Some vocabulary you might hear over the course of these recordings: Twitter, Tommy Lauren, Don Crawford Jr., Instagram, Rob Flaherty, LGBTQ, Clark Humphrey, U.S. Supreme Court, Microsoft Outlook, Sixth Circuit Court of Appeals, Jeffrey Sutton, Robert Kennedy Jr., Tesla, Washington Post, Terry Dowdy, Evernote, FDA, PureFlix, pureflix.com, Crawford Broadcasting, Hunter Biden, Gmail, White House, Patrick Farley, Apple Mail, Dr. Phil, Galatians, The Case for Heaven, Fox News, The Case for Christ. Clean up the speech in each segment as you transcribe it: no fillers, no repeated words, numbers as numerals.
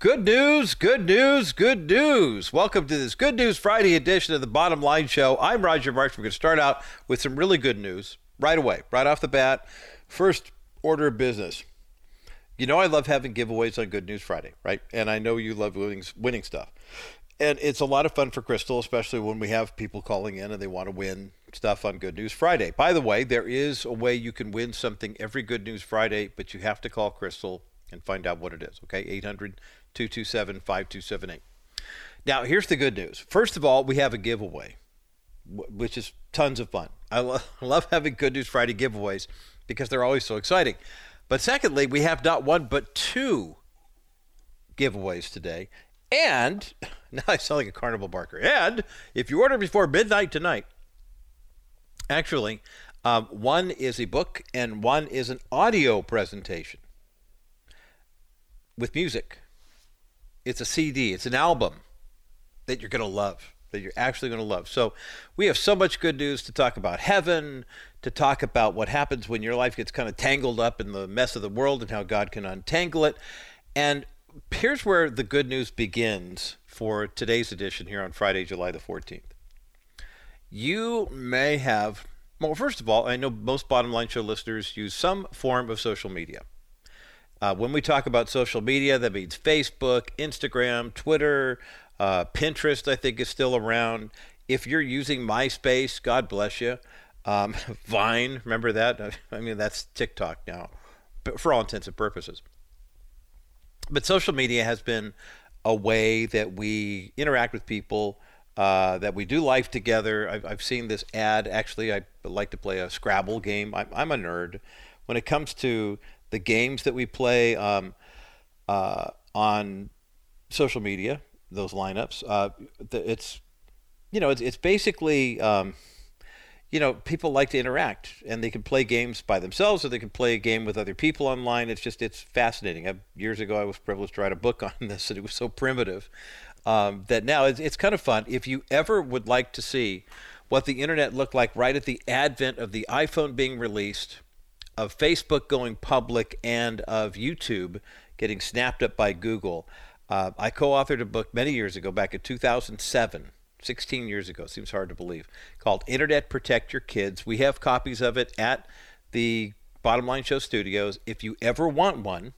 Good news, good news, good news. Welcome to this Good News Friday edition of the Bottom Line Show. I'm Roger Marsh. We're going to start out with some really good news right away, right off the bat. First order of business. You know I love having giveaways on Good News Friday, right? And I know you love winning stuff. And it's a lot of fun for Crystal, especially when we have people calling in and they want to win stuff on Good News Friday. By the way, there is a way you can win something every Good News Friday, but you have to call Crystal and find out what it is, okay? 800-227-5278. Now, here's the good news. First of all, we have a giveaway, which is tons of fun. I love having Good News Friday giveaways because they're always so exciting. But secondly, we have not one but two giveaways today. And now I sound like a carnival barker. And if you order before midnight tonight, actually, one is a book and one is an audio presentation with music. It's a CD. It's an album that you're going to love, that you're actually going to love. So we have so much good news to talk about heaven, to talk about what happens when your life gets kind of tangled up in the mess of the world and how God can untangle it. And here's where the good news begins for today's edition here on Friday, July the 14th. You may have, well, first of all, I know most Bottom Line Show listeners use some form of social media. When we talk about social media, that means Facebook, Instagram, Twitter, Pinterest, I think is still around. If you're using MySpace, God bless you. Vine, remember that? I mean, that's TikTok now, but for all intents and purposes. But social media has been a way that we interact with people, that we do life together. I've seen this ad. Actually, I like to play a Scrabble game. I'm a nerd. When it comes to the games that we play on social media, those lineups, it's basically, people like to interact, and they can play games by themselves or they can play a game with other people online. It's fascinating. Years ago, I was privileged to write a book on this, and it was so primitive that now it's kind of fun. If you ever would like to see what the internet looked like right at the advent of the iPhone being released, of Facebook going public, and of YouTube getting snapped up by Google, I co-authored a book many years ago, back in 2007, 16 years ago, seems hard to believe, called Internet Protect Your Kids. We have copies of it at the Bottom Line Show Studios. If you ever want one,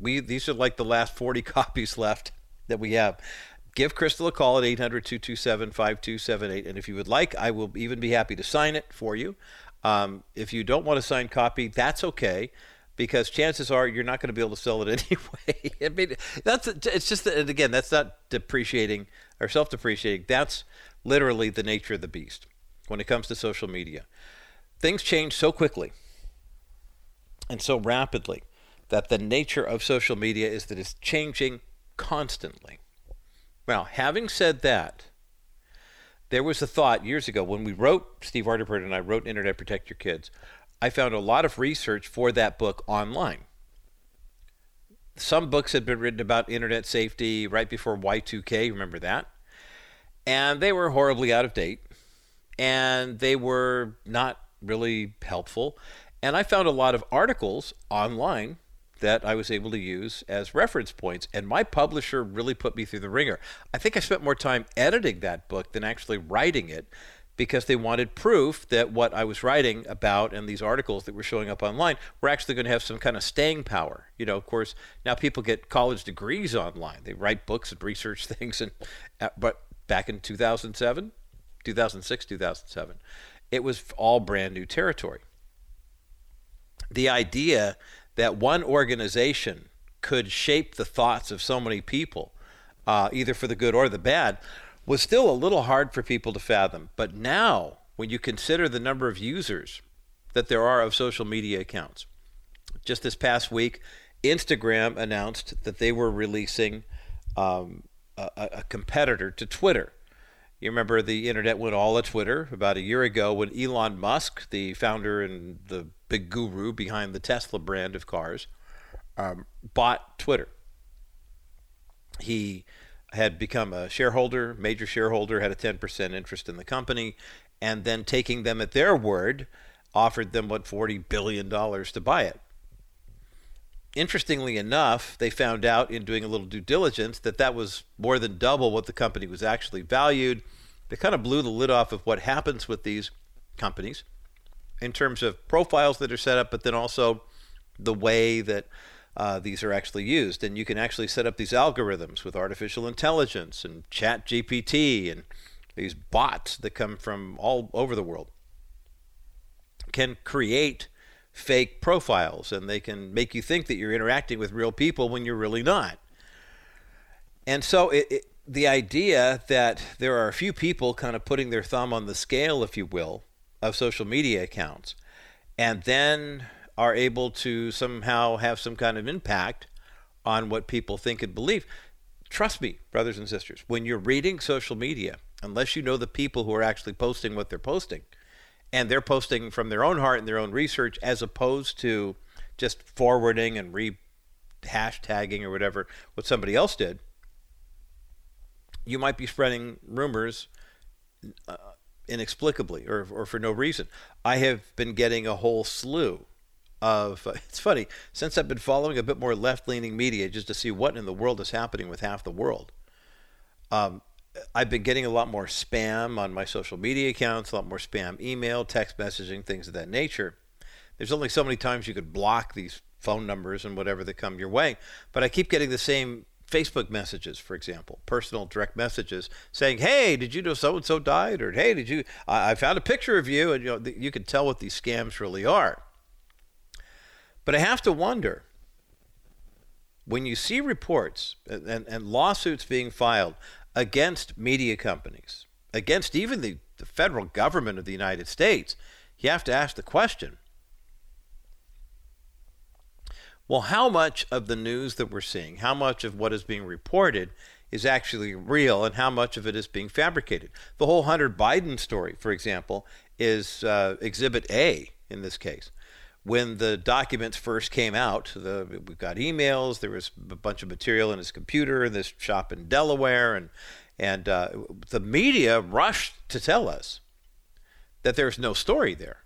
these are like the last 40 copies left that we have. Give Crystal a call at 800-227-5278, and if you would like, I will even be happy to sign it for you. If you don't want a signed copy, that's okay, because chances are you're not going to be able to sell it anyway. I mean, that's not depreciating or self-depreciating. That's literally the nature of the beast when it comes to social media. Things change so quickly and so rapidly that the nature of social media is that it's changing constantly. Now, having said that, there was a thought years ago when we wrote, Steve Arterburn and I wrote Internet Protect Your Kids. I found a lot of research for that book online. Some books had been written about internet safety right before Y2K, remember that? And they were horribly out of date, and they were not really helpful. And I found a lot of articles online that I was able to use as reference points. And my publisher really put me through the ringer. I think I spent more time editing that book than actually writing it, because they wanted proof that what I was writing about and these articles that were showing up online were actually going to have some kind of staying power. You know, of course, now people get college degrees online. They write books and research things. But back in 2007, it was all brand new territory. The idea that one organization could shape the thoughts of so many people, either for the good or the bad, was still a little hard for people to fathom. But now, when you consider the number of users that there are of social media accounts, just this past week, Instagram announced that they were releasing a competitor to Twitter. You remember the internet went all at Twitter about a year ago when Elon Musk, the founder and the big guru behind the Tesla brand of cars, bought Twitter. He had become a shareholder, major shareholder, had a 10% interest in the company, and then taking them at their word, offered them, $40 billion to buy it. Interestingly enough, they found out in doing a little due diligence that that was more than double what the company was actually valued. They kind of blew the lid off of what happens with these companies in terms of profiles that are set up, but then also the way that these are actually used. And you can actually set up these algorithms with artificial intelligence and ChatGPT and these bots that come from all over the world can create fake profiles, and they can make you think that you're interacting with real people when you're really not. And so the idea that there are a few people kind of putting their thumb on the scale, if you will, of social media accounts, and then are able to somehow have some kind of impact on what people think and believe. Trust me, brothers and sisters, when you're reading social media, unless you know the people who are actually posting what they're posting, and they're posting from their own heart and their own research as opposed to just forwarding and re-hashtagging or whatever what somebody else did, you might be spreading rumors inexplicably or for no reason. I have been getting a whole slew of, it's funny, since I've been following a bit more left-leaning media just to see what in the world is happening with half the world, I've been getting a lot more spam on my social media accounts, a lot more spam email, text messaging, things of that nature. There's only so many times you could block these phone numbers and whatever that come your way. But I keep getting the same Facebook messages, for example, personal direct messages saying, hey, did you know so-and-so died? Or hey, did you, I found a picture of you. And you know, you can tell what these scams really are. But I have to wonder, when you see reports and lawsuits being filed against media companies, against even the federal government of the United States, you have to ask the question, well, how much of the news that we're seeing, how much of what is being reported is actually real and how much of it is being fabricated? The whole Hunter Biden story, for example, is Exhibit A in this case. When the documents first came out, we got emails, there was a bunch of material in his computer in this shop in Delaware, and the media rushed to tell us that there's no story there.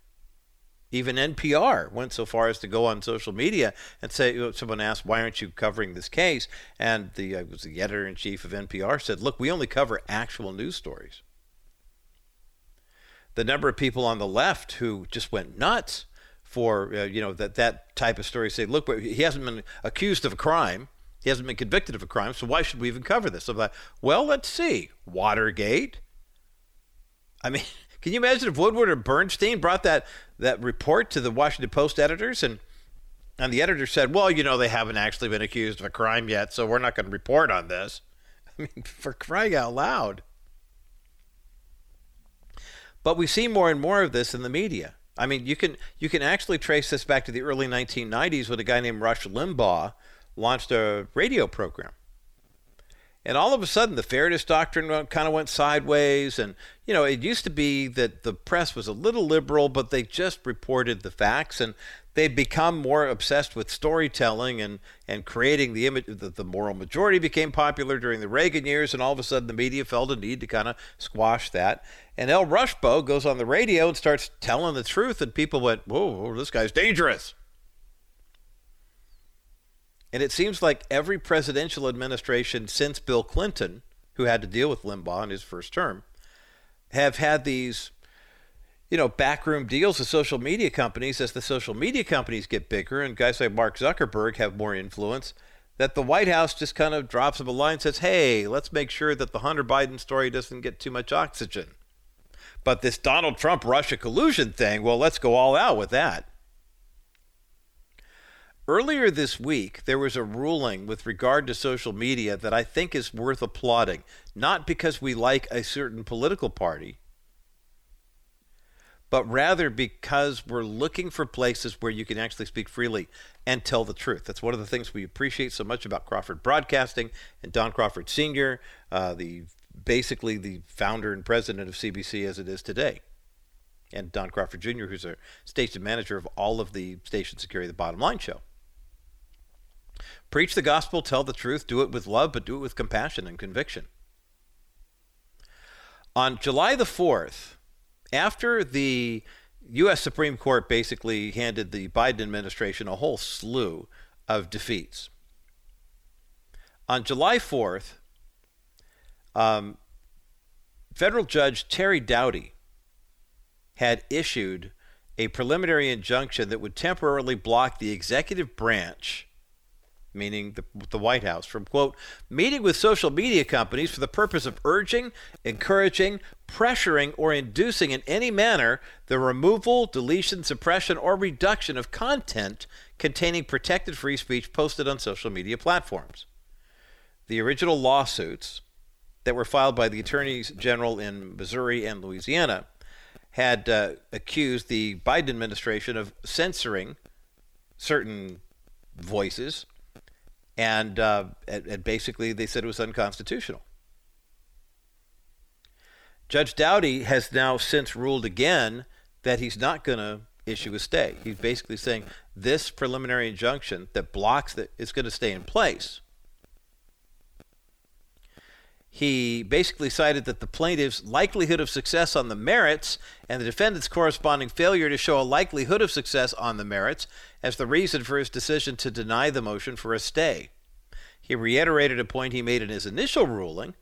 Even NPR went so far as to go on social media and say, you know, someone asked, why aren't you covering this case? And it was the editor-in-chief of NPR said, look, we only cover actual news stories. The number of people on the left who just went nuts for that type of story, say, look, he hasn't been accused of a crime, he hasn't been convicted of a crime, so why should we even cover this? I'm like, well, let's see, Watergate. I mean, can you imagine if Woodward or Bernstein brought that report to the Washington Post editors, and the editor said, well, they haven't actually been accused of a crime yet, so we're not going to report on this? I mean, for crying out loud. But we see more and more of this in the media. I mean, you can actually trace this back to the early 1990s when a guy named Rush Limbaugh launched a radio program. And all of a sudden, the fairness doctrine kind of went sideways. And, it used to be that the press was a little liberal, but they just reported the facts. And they'd become more obsessed with storytelling and creating the image. The moral majority became popular during the Reagan years. And all of a sudden, the media felt a need to kind of squash that. And L. Rushbo goes on the radio and starts telling the truth. And people went, whoa, this guy's dangerous. And it seems like every presidential administration since Bill Clinton, who had to deal with Limbaugh in his first term, have had these, backroom deals with social media companies. As the social media companies get bigger and guys like Mark Zuckerberg have more influence, that the White House just kind of drops him a line and says, hey, let's make sure that the Hunter Biden story doesn't get too much oxygen. But this Donald Trump-Russia collusion thing, well, let's go all out with that. Earlier this week, there was a ruling with regard to social media that I think is worth applauding, not because we like a certain political party, but rather because we're looking for places where you can actually speak freely and tell the truth. That's one of the things we appreciate so much about Crawford Broadcasting and Don Crawford Sr., basically the founder and president of CBC as it is today. And Don Crawford Jr., who's a station manager of all of the stations that carry the Bottom Line show. Preach the gospel, tell the truth, do it with love, but do it with compassion and conviction. On July the 4th, after the U.S. Supreme Court basically handed the Biden administration a whole slew of defeats. On July 4th, Federal Judge Terry Dowdy had issued a preliminary injunction that would temporarily block the executive branch, meaning the White House, from, quote, meeting with social media companies for the purpose of urging, encouraging, pressuring, or inducing in any manner the removal, deletion, suppression, or reduction of content containing protected free speech posted on social media platforms. The original lawsuits that were filed by the attorneys general in Missouri and Louisiana had accused the Biden administration of censoring certain voices, and basically they said it was unconstitutional. Judge Dowdy has now since ruled again that he's not going to issue a stay. He's basically saying this preliminary injunction that blocks that is going to stay in place. He basically cited that the plaintiff's likelihood of success on the merits and the defendant's corresponding failure to show a likelihood of success on the merits as the reason for his decision to deny the motion for a stay. He reiterated a point he made in his initial ruling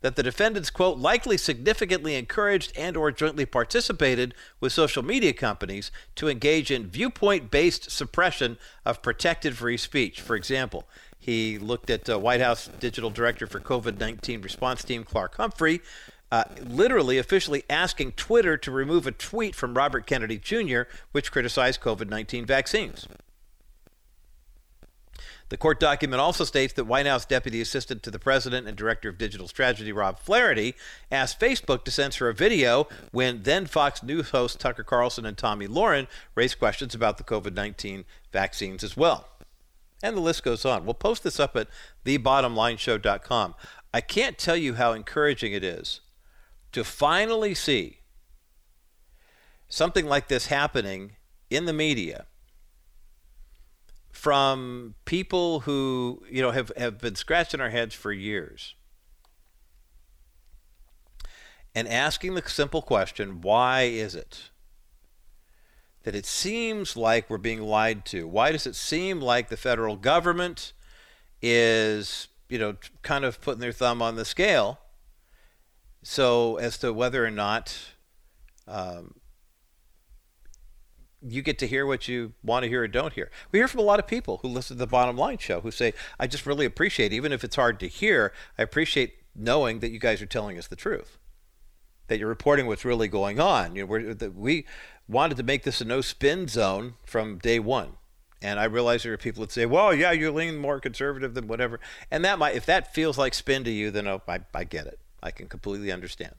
that the defendants, quote, likely significantly encouraged and or jointly participated with social media companies to engage in viewpoint-based suppression of protected free speech. For example, he looked at White House Digital Director for COVID-19 Response Team, Clark Humphrey, literally officially asking Twitter to remove a tweet from Robert Kennedy Jr., which criticized COVID-19 vaccines. The court document also states that White House Deputy Assistant to the President and Director of Digital Strategy, Rob Flaherty, asked Facebook to censor a video when then Fox News hosts Tucker Carlson and Tommy Lauren raised questions about the COVID-19 vaccines as well. And the list goes on. We'll post this up at thebottomlineshow.com. I can't tell you how encouraging it is to finally see something like this happening in the media from people who, you know, have been scratching our heads for years and asking the simple question, why is it that it seems like we're being lied to? Why does it seem like the federal government is, you know, kind of putting their thumb on the scale so as to whether or not you get to hear what you want to hear or don't hear? We hear from a lot of people who listen to The Bottom Line Show who say, I just really appreciate, even if it's hard to hear, I appreciate knowing that you guys are telling us the truth, that you're reporting what's really going on. You know, we wanted to make this a no-spin zone from day one. And I realize there are people that say, well, yeah, you're leaning more conservative than whatever. And that might, if that feels like spin to you, then oh, I get it. I can completely understand.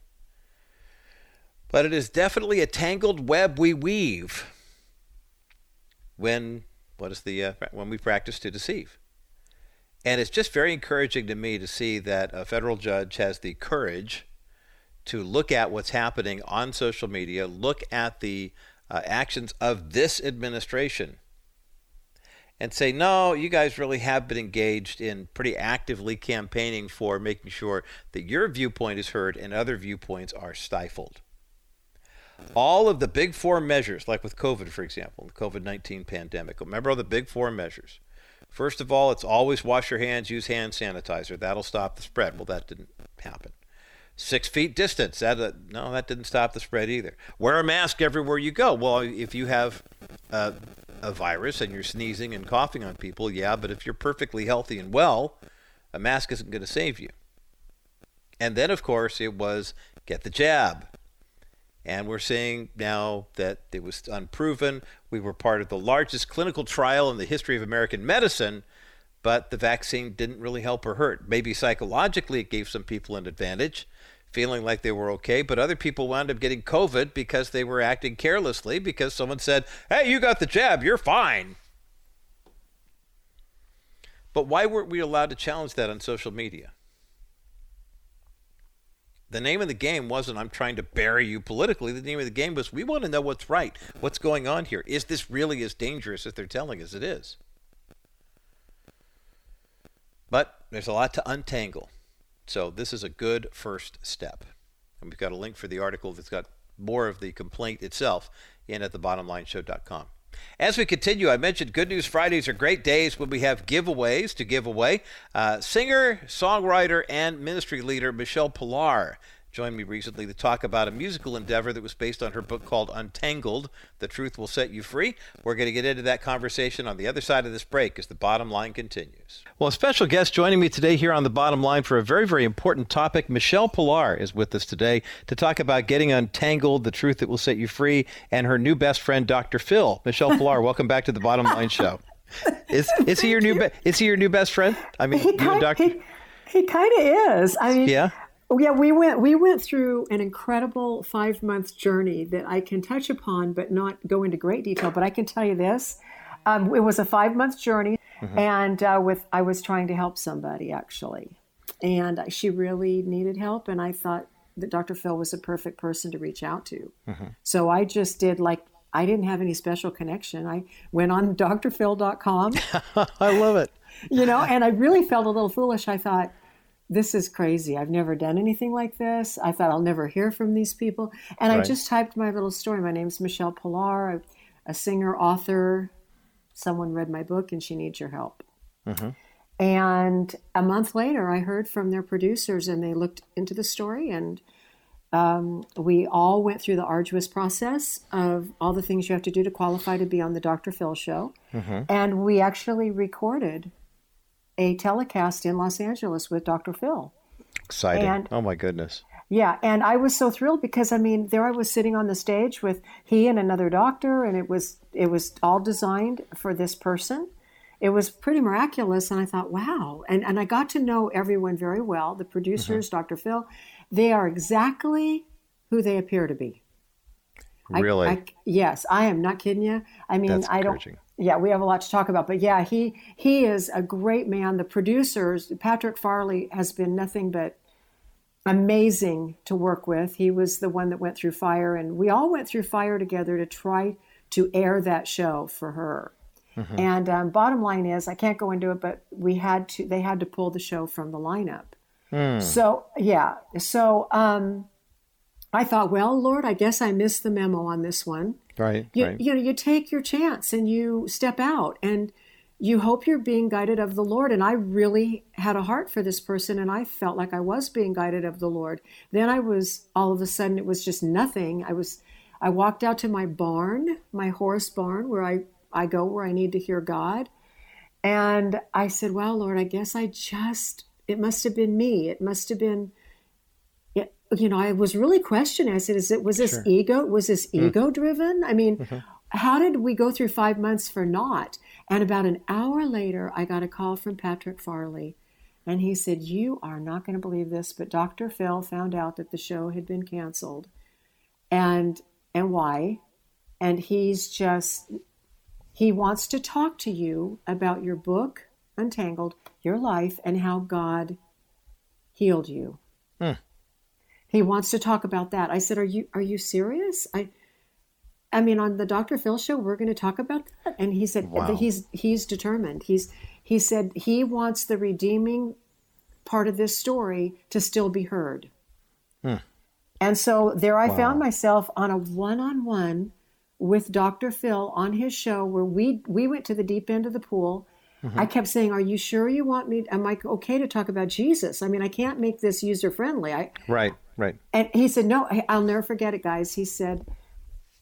But it is definitely a tangled web we weave when we practice to deceive. And it's just very encouraging to me to see that a federal judge has the courage to look at what's happening on social media, look at the actions of this administration and say, no, you guys really have been engaged in pretty actively campaigning for making sure that your viewpoint is heard and other viewpoints are stifled. All of the big four measures, like with COVID, for example, the COVID-19 pandemic, remember all the big four measures. First of all, it's always wash your hands, use hand sanitizer. That'll stop the spread. Well, that didn't happen. 6 feet distance. That didn't stop the spread either. Wear a mask everywhere you go. Well, if you have a virus and you're sneezing and coughing on people, yeah, but if you're perfectly healthy and well, a mask isn't going to save you. And then, of course, it was get the jab. And we're seeing now that it was unproven. We were part of the largest clinical trial in the history of American medicine, but the vaccine didn't really help or hurt. Maybe psychologically it gave some people an advantage, feeling like they were okay, but other people wound up getting COVID because they were acting carelessly because someone said, hey, you got the jab, you're fine. But why weren't we allowed to challenge that on social media? The name of the game wasn't, I'm trying to bury you politically. The name of the game was, we want to know what's right, what's going on here. Is this really as dangerous as they're telling us it is? But there's a lot to untangle. So this is a good first step. And we've got a link for the article that's got more of the complaint itself in at thebottomlineshow.com. As we continue, I mentioned Good News Fridays are great days when we have giveaways to give away. Singer, songwriter, and ministry leader Michele Pillar joined me recently to talk about a musical endeavor that was based on her book called Untangled, The Truth Will Set You Free. We're going to get into that conversation on the other side of this break as The Bottom Line continues. Well, a special guest joining me today here on The Bottom Line for a very, very important topic. Michele Pillar is with us today to talk about getting untangled, the truth that will set you free, and her new best friend, Dr. Phil. Michele Pillar, welcome back to The Bottom Line show. Is he your new best friend? I mean, you and Dr. He kind of is. I mean, yeah. Yeah, we went through an incredible 5-month journey that I can touch upon, but not go into great detail. But I can tell you this: it was a 5-month journey, and I was trying to help somebody actually, and she really needed help, and I thought that Dr. Phil was a perfect person to reach out to. Mm-hmm. So I just did I didn't have any special connection. I went on drphil.com. I love it. And I really felt a little foolish. I thought, this is crazy. I've never done anything like this. I thought I'll never hear from these people. And right. I just typed my little story. My name's Michele Pillar, a singer, author. Someone read my book and she needs your help. Mm-hmm. And a month later, I heard from their producers and they looked into the story. And we all went through the arduous process of all the things you have to do to qualify to be on the Dr. Phil show. Mm-hmm. And we actually recorded a telecast in Los Angeles with Dr. Phil. Exciting. And, oh my goodness. Yeah. And I was so thrilled because there I was sitting on the stage with he and another doctor, and it was all designed for this person. It was pretty miraculous. And I thought, wow. And I got to know everyone very well. The producers, mm-hmm. Dr. Phil, they are exactly who they appear to be. Really? Yes. I am not kidding you. That's encouraging. Yeah, we have a lot to talk about, but yeah, he is a great man. The producers, Patrick Farley has been nothing but amazing to work with. He was the one that went through fire, and we all went through fire together to try to air that show for her. Mm-hmm. And bottom line is, I can't go into it, but they had to pull the show from the lineup. Mm. So yeah, I thought, well, Lord, I guess I missed the memo on this one. Right. You take your chance and you step out and you hope you're being guided of the Lord. And I really had a heart for this person, and I felt like I was being guided of the Lord. Then I was, all of a sudden, it was just nothing. I walked out to my barn, my horse barn, where I go where I need to hear God. And I said, well, Lord, I guess it must have been me. It must have been, I was really questioning. I said, was this ego driven? Mm-hmm. How did we go through 5 months for naught? And about an hour later, I got a call from Patrick Farley, and he said, you are not going to believe this, but Dr. Phil found out that the show had been canceled and why. And he wants to talk to you about your book, Untangled, your life, and how God healed you. Mm. He wants to talk about that. I said, are you serious? On the Dr. Phil show, we're going to talk about that. And he said, wow. He's determined. He said he wants the redeeming part of this story to still be heard. Hmm. And so there I found myself on a one-on-one with Dr. Phil on his show where we went to the deep end of the pool. Mm-hmm. I kept saying, are you sure you want me? Am I okay to talk about Jesus? I can't make this user-friendly. Right. And he said, no, I'll never forget it, guys. He said,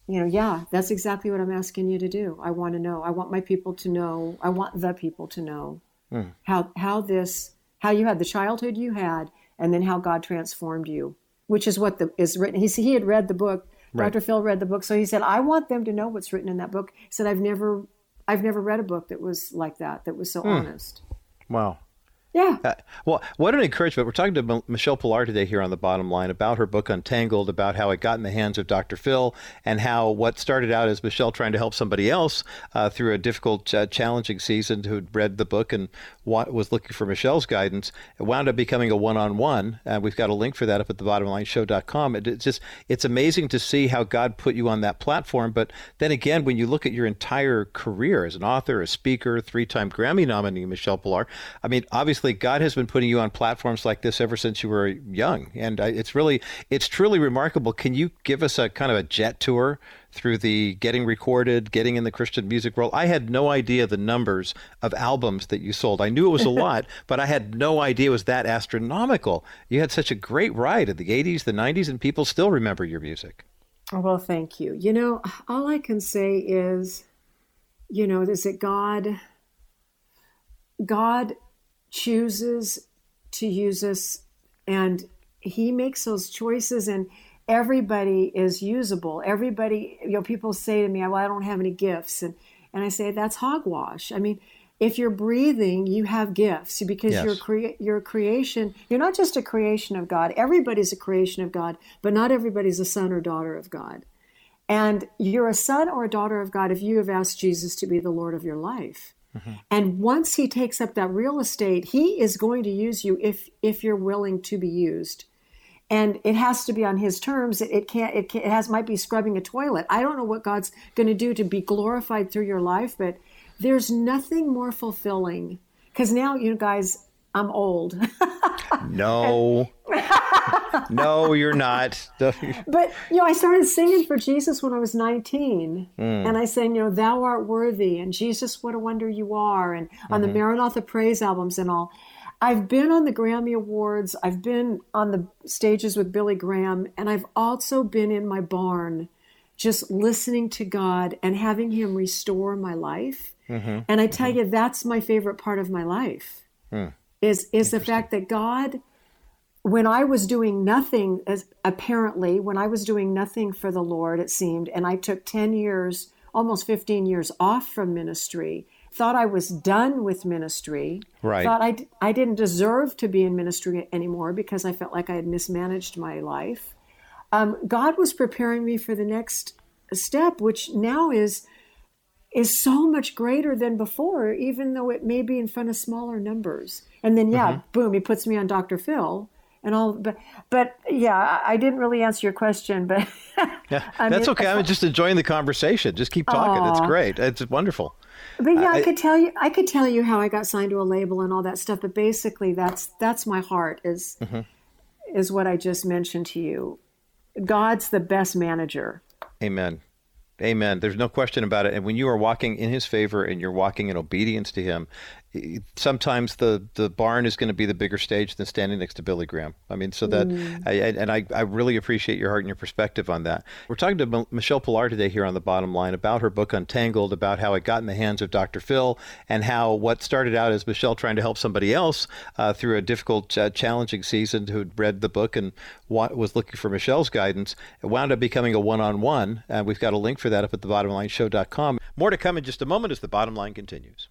yeah, that's exactly what I'm asking you to do. I want to know. I want my people to know. I want the people to know how you had the childhood you had, and then how God transformed you, which is what is written. He had read the book. Right. Dr. Phil read the book. So he said, I want them to know what's written in that book. He said, I've never read a book that was like that was so honest. Wow. Yeah. Well, what an encouragement. We're talking to Michele Pillar today here on The Bottom Line about her book Untangled, about how it got in the hands of Dr. Phil, and how what started out as Michele trying to help somebody else through a difficult, challenging season, who'd read the book and was looking for Michelle's guidance, it wound up becoming a one-on-one. We've got a link for that up at thebottomlineshow.com. It's amazing to see how God put you on that platform. But then again, when you look at your entire career as an author, a speaker, 3-time Grammy nominee, Michele Pillar, obviously honestly, God has been putting you on platforms like this ever since you were young. And it's really, it's truly remarkable. Can you give us a kind of a jet tour through the getting recorded, getting in the Christian music world? I had no idea the numbers of albums that you sold. I knew it was a lot, but I had no idea it was that astronomical. You had such a great ride in the 80s, the 90s, and people still remember your music. Well, thank you. You know, all I can say is, you know, is that God chooses to use us, and he makes those choices, and everybody is usable. Everybody, you know, people say to me, well, I don't have any gifts. And I say, that's hogwash. I mean, if you're breathing, you have gifts because you're a creation. You're not just a creation of God. Everybody's a creation of God, but not everybody's a son or daughter of God. And you're a son or a daughter of God if you have asked Jesus to be the Lord of your life. Mm-hmm. And once he takes up that real estate, he is going to use you if you're willing to be used. And it has to be on his terms. It might be scrubbing a toilet. I don't know what God's going to do to be glorified through your life, but there's nothing more fulfilling. Because now, you guys, I'm old. No. No, you're not. But, you know, I started singing for Jesus when I was 19. And I sang, you know, thou art worthy, and Jesus, what a wonder you are. And on the Maranatha Praise albums and all. I've been on the Grammy Awards. I've been on the stages with Billy Graham. And I've also been in my barn just listening to God and having him restore my life. Mm-hmm. And I tell you, that's my favorite part of my life. Is the fact that God, when I was doing nothing, apparently, when I was doing nothing for the Lord, it seemed, and I took 10 years, almost 15 years off from ministry, thought I was done with ministry, thought I didn't deserve to be in ministry anymore because I felt like I had mismanaged my life. God was preparing me for the next step, which now is so much greater than before, even though it may be in front of smaller numbers. And then, boom, he puts me on Dr. Phil and all. But yeah, I didn't really answer your question, but that's okay. I'm just enjoying the conversation. Just keep talking. It's great. It's wonderful. But yeah, I could tell you how I got signed to a label and all that stuff. But basically, that's my heart is what I just mentioned to you. God's the best manager. Amen. Amen. There's no question about it. And when you are walking in his favor and you're walking in obedience to him, sometimes the barn is going to be the bigger stage than standing next to Billy Graham. I mean, so that, I really appreciate your heart and your perspective on that. We're talking to Michele Pillar today here on The Bottom Line about her book Untangled, about how it got in the hands of Dr. Phil and how what started out as Michele trying to help somebody else through a difficult, challenging season who had read the book and was looking for Michele's guidance, it wound up becoming a one-on-one. And we've got a link for that up at thebottomlineshow.com. More to come in just a moment as The Bottom Line continues.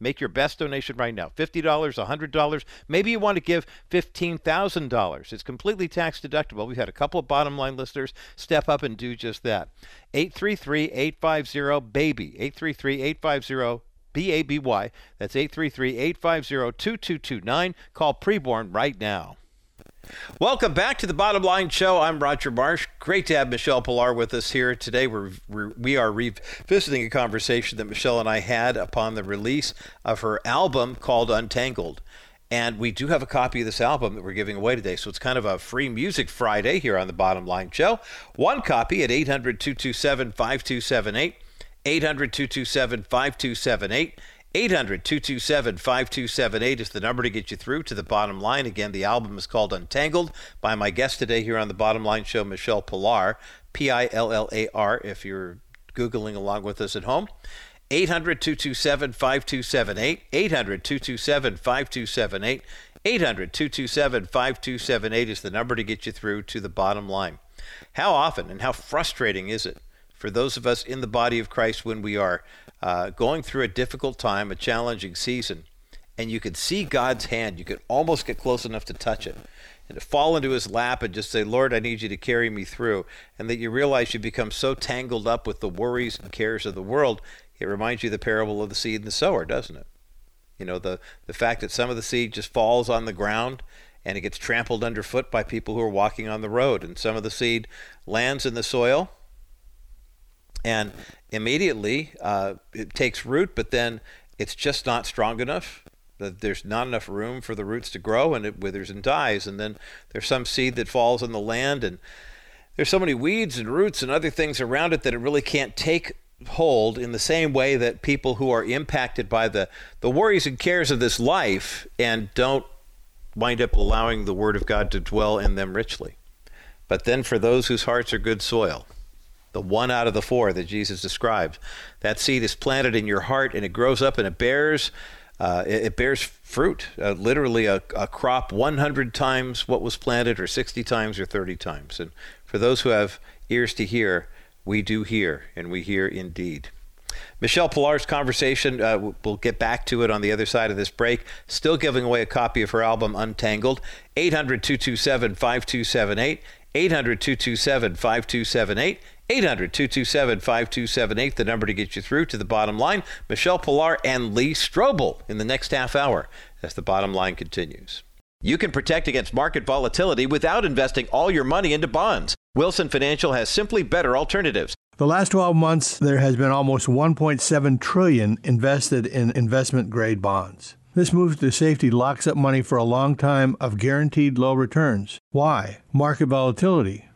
Make your best donation right now, $50, $100. Maybe you want to give $15,000. It's completely tax deductible. We've had a couple of Bottom Line listeners step up and do just that. 833-850-BABY, 833-850-BABY. That's 833-850-2229. Call Preborn right now. Welcome back to The Bottom Line Show. I'm Roger Marsh. Great to have Michele Pillar with us here today. We are revisiting a conversation that Michele and I had upon the release of her album called Untangled. And we do have a copy of this album that we're giving away today. So it's kind of a free music Friday here on The Bottom Line Show. One copy at 800-227-5278, 800-227-5278. 800-227-5278 is the number to get you through to The Bottom Line. Again, the album is called Untangled by my guest today here on The Bottom Line Show, Michele Pillar, P-I-L-L-A-R, if you're Googling along with us at home. 800-227-5278, 800-227-5278, 800-227-5278 is the number to get you through to The Bottom Line. How often and how frustrating is it for those of us in the body of Christ when we are going through a difficult time, a challenging season, and you could see God's hand, you could almost get close enough to touch it, and to fall into his lap and just say, Lord, I need you to carry me through, and that you realize you become so tangled up with the worries and cares of the world. It reminds you of the parable of the seed and the sower, doesn't it? You know, the fact that some of the seed just falls on the ground and it gets trampled underfoot by people who are walking on the road, and some of the seed lands in the soil and immediately it takes root, but then it's just not strong enough. There's not enough room for the roots to grow, and it withers and dies. And then there's some seed that falls on the land, and there's so many weeds and roots and other things around it that it really can't take hold in the same way that people who are impacted by the worries and cares of this life and don't wind up allowing the Word of God to dwell in them richly. But then for those whose hearts are good soil, the one out of the four that Jesus describes, that seed is planted in your heart, and it grows up and it bears fruit, literally a crop 100 times what was planted, or 60 times, or 30 times. And for those who have ears to hear, we do hear, and we hear indeed. Michele Pillar's conversation, we'll get back to it on the other side of this break. Still giving away a copy of her album, Untangled. 800-227-5278, 800-227-5278, 800-227-5278, the number to get you through to The Bottom Line. Michele Pillar and Lee Strobel in the next half hour as The Bottom Line continues. You can protect against market volatility without investing all your money into bonds. Wilson Financial has simply better alternatives. The last 12 months, there has been almost $1.7 trillion invested in investment-grade bonds. This move to safety locks up money for a long time of guaranteed low returns. Why? Market volatility.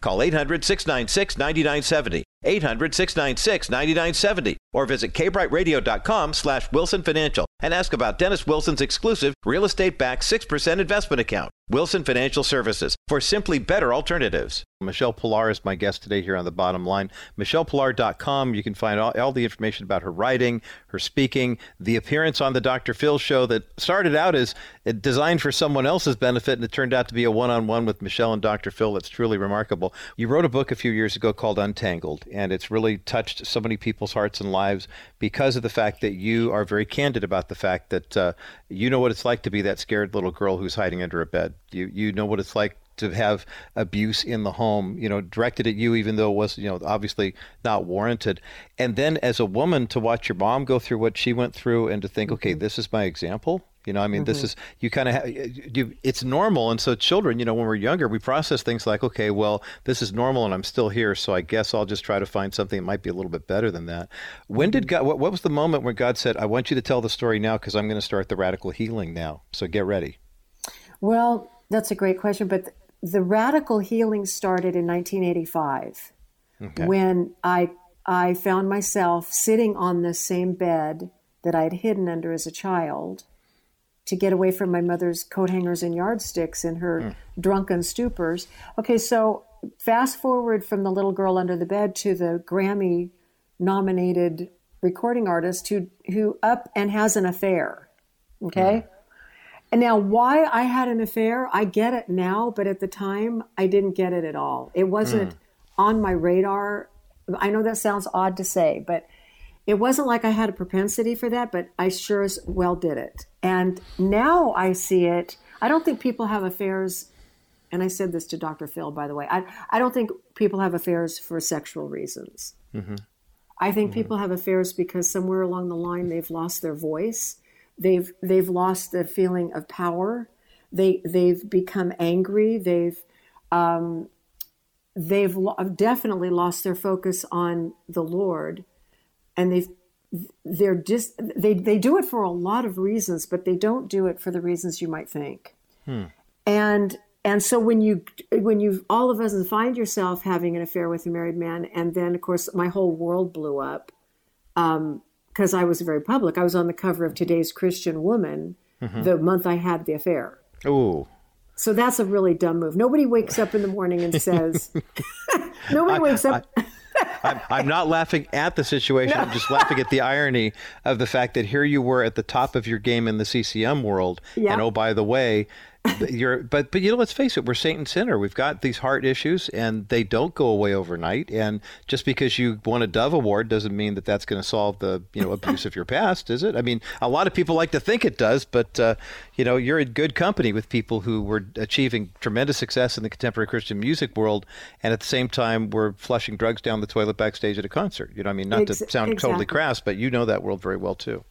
Call 800-696-9970, 800-696-9970, or visit kbrightradio.com/Wilson Financial and ask about Dennis Wilson's exclusive real estate-backed 6% investment account, Wilson Financial Services, for simply better alternatives. Michele Pillar is my guest today here on The Bottom Line. MichellePillar.com. You can find all the information about her writing, her speaking, the appearance on the Dr. Phil show that started out as designed for someone else's benefit, and it turned out to be a one-on-one with Michele and Dr. Phil. That's truly remarkable. You wrote a book a few years ago called Untangled, and it's really touched so many people's hearts and lives because of the fact that you are very candid about the fact that you know what it's like to be that scared little girl who's hiding under a bed. You know what it's like to have abuse in the home, you know, directed at you, even though it was, you know, obviously not warranted. And then as a woman, to watch your mom go through what she went through and to think, okay, this is my example. You know, I mean, this is, you kind of, it's normal. And so children, you know, when we're younger, we process things like, okay, well, this is normal and I'm still here, so I guess I'll just try to find something that might be a little bit better than that. When did God, what was the moment when God said, I want you to tell the story now because I'm going to start the radical healing now, so get ready? Well, that's a great question, but the radical healing started in 1985, okay, when I found myself sitting on the same bed that I had hidden under as a child to get away from my mother's coat hangers and yardsticks in her drunken stupors. Okay, so fast forward from the little girl under the bed to the Grammy-nominated recording artist who up and has an affair, okay? Mm. And now why I had an affair, I get it now, but at the time, I didn't get it at all. It wasn't on my radar. I know that sounds odd to say, but it wasn't like I had a propensity for that, but I sure as well did it. And now I see it. I don't think people have affairs, and I said this to Dr. Phil, by the way. I don't think people have affairs for sexual reasons. Mm-hmm. I think people have affairs because somewhere along the line, they've lost their voice. They've lost the feeling of power. They've become angry. They've definitely lost their focus on the Lord, and they do it for a lot of reasons, but they don't do it for the reasons you might think. And so when you all of a sudden find yourself having an affair with a married man, and then of course my whole world blew up. Because I was very public. I was on the cover of Today's Christian Woman the month I had the affair. Ooh. So that's a really dumb move. Nobody wakes up in the morning and says, nobody wakes up. I'm not laughing at the situation. No. I'm just laughing at the irony of the fact that here you were at the top of your game in the CCM world. Yeah. And oh, by the way, but you know, let's face it, we're saint and sinner. We've got these heart issues and they don't go away overnight. And just because you won a Dove Award doesn't mean that that's going to solve the, you know, abuse of your past, is it? I mean, a lot of people like to think it does, but you know, you're in good company with people who were achieving tremendous success in the contemporary Christian music world, and at the same time were flushing drugs down the toilet backstage at a concert. You know, I mean, not to sound totally crass, but you know that world very well too.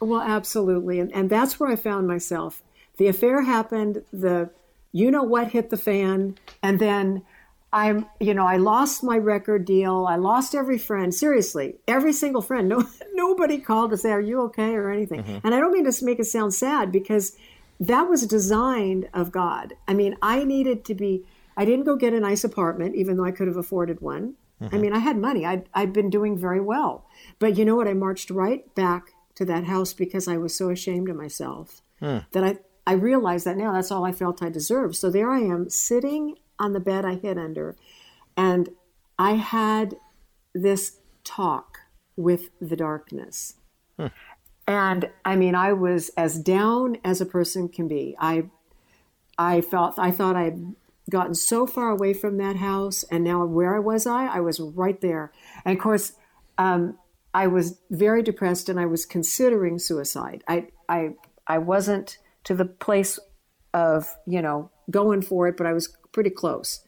Well, absolutely, and that's where I found myself. The affair happened, the you know what hit the fan, and then I lost my record deal. I lost every friend. Seriously, every single friend. Nobody called to say, are you okay or anything? Mm-hmm. And I don't mean to make it sound sad, because that was designed of God. I mean, I didn't go get a nice apartment, even though I could have afforded one. Mm-hmm. I mean, I had money. I'd been doing very well. But you know what? I marched right back to that house because I was so ashamed of myself that I realize that now that's all I felt I deserved. So there I am sitting on the bed I hid under, and I had this talk with the darkness. And I mean, I was as down as a person can be. I thought I'd gotten so far away from that house, and now where was I? I was right there. And of course, I was very depressed, and I was considering suicide. I wasn't to the place of, you know, going for it, but I was pretty close.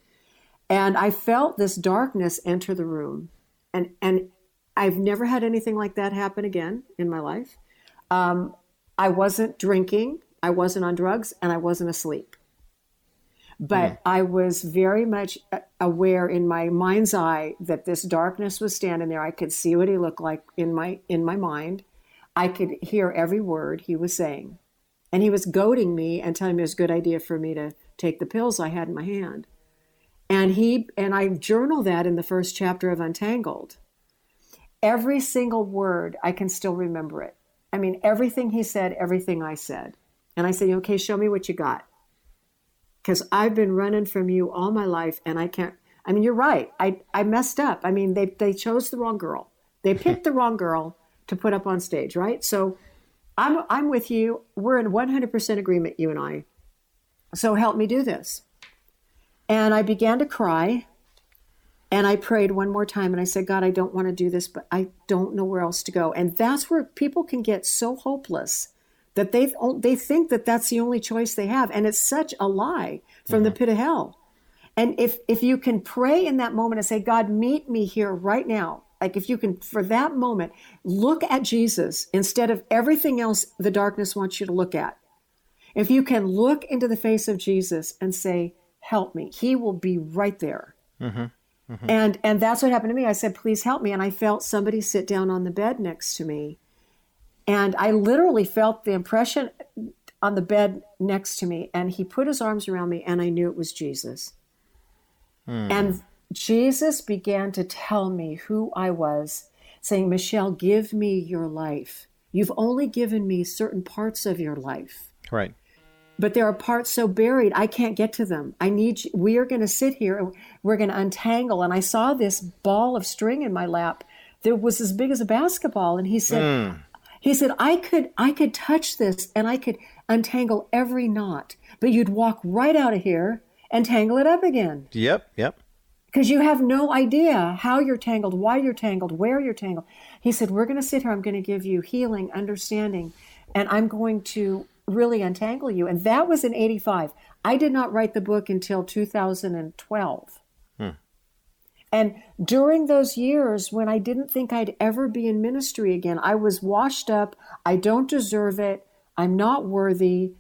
And I felt this darkness enter the room. And I've never had anything like that happen again in my life. I wasn't drinking, I wasn't on drugs, and I wasn't asleep. But I was very much aware in my mind's eye that this darkness was standing there. I could see what he looked like in my mind. I could hear every word he was saying. And he was goading me and telling me it was a good idea for me to take the pills I had in my hand. And I journal that in the first chapter of Untangled. Every single word, I can still remember it. I mean, everything he said, everything I said. And I said, okay, show me what you got. Because I've been running from you all my life, and I can't. I mean, you're right. I messed up. I mean, they chose the wrong girl. They picked the wrong girl to put up on stage, right? So I'm with you. We're in 100% agreement, you and I. So help me do this. And I began to cry, and I prayed one more time, and I said, God, I don't want to do this, but I don't know where else to go. And that's where people can get so hopeless that they think that that's the only choice they have. And it's such a lie from the pit of hell. And if you can pray in that moment and say, God, meet me here right now. Like if you can, for that moment, look at Jesus instead of everything else the darkness wants you to look at. If you can look into the face of Jesus and say, help me, he will be right there. And that's what happened to me. I said, please help me. And I felt somebody sit down on the bed next to me. And I literally felt the impression on the bed next to me. And he put his arms around me, and I knew it was Jesus. And Jesus began to tell me who I was, saying, Michele, give me your life. You've only given me certain parts of your life. Right. But there are parts so buried, I can't get to them. I need you. We are going to sit here, and we're going to untangle. And I saw this ball of string in my lap that was as big as a basketball. And he said, I could touch this, and I could untangle every knot. But you'd walk right out of here and tangle it up again. Yep. Because you have no idea how you're tangled, why you're tangled, where you're tangled. He said, we're going to sit here. I'm going to give you healing, understanding, and I'm going to really untangle you. And that was in 1985. I did not write the book until 2012. And during those years when I didn't think I'd ever be in ministry again, I was washed up. I don't deserve it. I'm not worthy.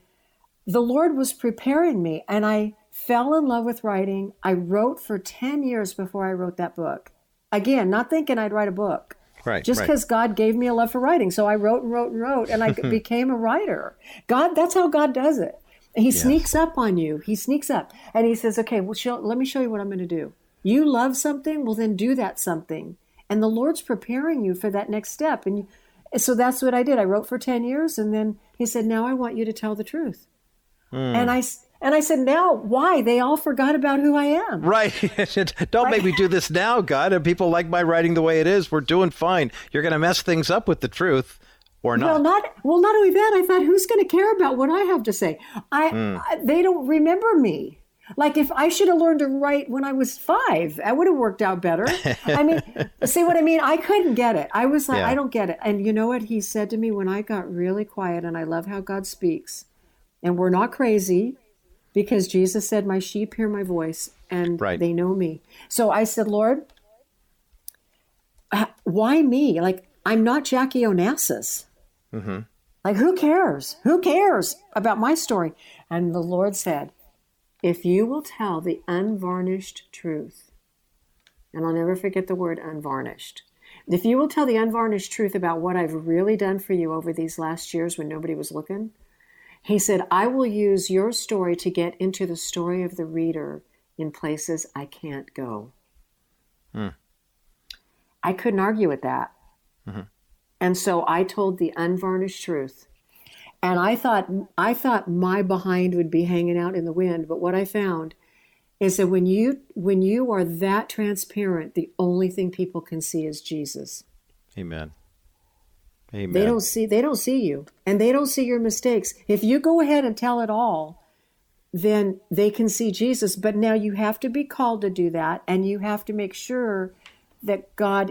The Lord was preparing me, and I fell in love with writing. I wrote for 10 years before I wrote that book. Again, not thinking I'd write a book. Right, just because God gave me a love for writing. So I wrote and wrote and wrote, and I became a writer. God, that's how God does it. He sneaks up on you. He sneaks up, and he says, okay, well, let me show you what I'm going to do. You love something? Well, then do that something. And the Lord's preparing you for that next step. And so that's what I did. I wrote for 10 years, and then he said, now I want you to tell the truth. Mm. And I said, now, why? They all forgot about who I am. Right. Don't make me do this now, God. And people like my writing the way it is. We're doing fine. You're going to mess things up with the truth or not. Well, not only that, I thought, who's going to care about what I have to say? They don't remember me. Like, if I should have learned to write when I was 5, I would have worked out better. I mean, see what I mean? I couldn't get it. I was like, I don't get it. And you know what he said to me when I got really quiet? And I love how God speaks. And we're not crazy, because Jesus said, my sheep hear my voice, and they know me. So I said, Lord, why me? Like, I'm not Jackie Onassis. Mm-hmm. Like, who cares? Who cares about my story? And the Lord said, if you will tell the unvarnished truth, and I'll never forget the word unvarnished. If you will tell the unvarnished truth about what I've really done for you over these last years when nobody was looking, he said, I will use your story to get into the story of the reader in places I can't go. Hmm. I couldn't argue with that. Mm-hmm. And so I told the unvarnished truth. And I thought my behind would be hanging out in the wind. But what I found is that when you are that transparent, the only thing people can see is Jesus. Amen. Amen. They don't see you, and they don't see your mistakes. If you go ahead and tell it all, then they can see Jesus. But now you have to be called to do that, and you have to make sure that you got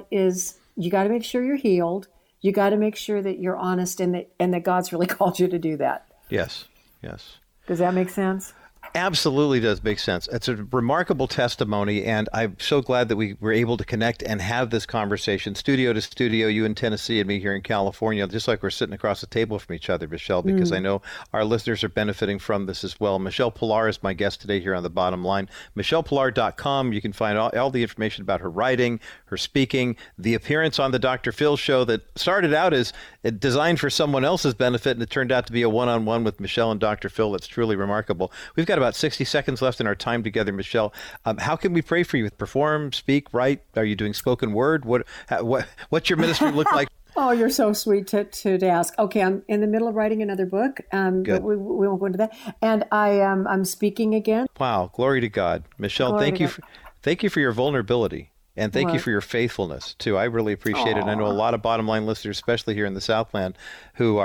to make sure you're healed. You got to make sure that you're honest, and that God's really called you to do that. Yes, yes. Does that make sense? Absolutely does make sense. It's a remarkable testimony, and I'm so glad that we were able to connect and have this conversation, studio to studio, you in Tennessee and me here in California, just like we're sitting across the table from each other, Michele, because I know our listeners are benefiting from this as well. Michele Pillar is my guest today here on The Bottom Line. MichellePillar.com. You can find all the information about her writing, her speaking, the appearance on the Dr. Phil show that started out as designed for someone else's benefit, and it turned out to be a one-on-one with Michele and Dr. Phil. That's truly remarkable. We've got about 60 seconds left in our time together, Michele. How can we pray for you? Perform, speak, write? Are you doing spoken word? What's your ministry look like? Oh, you're so sweet to ask. Okay, I'm in the middle of writing another book, but we won't go into that. And I'm speaking again. Wow, glory to God. Michele, thank you for your vulnerability. And thank you for your faithfulness, too. I really appreciate it. I know a lot of Bottom Line listeners, especially here in the Southland, who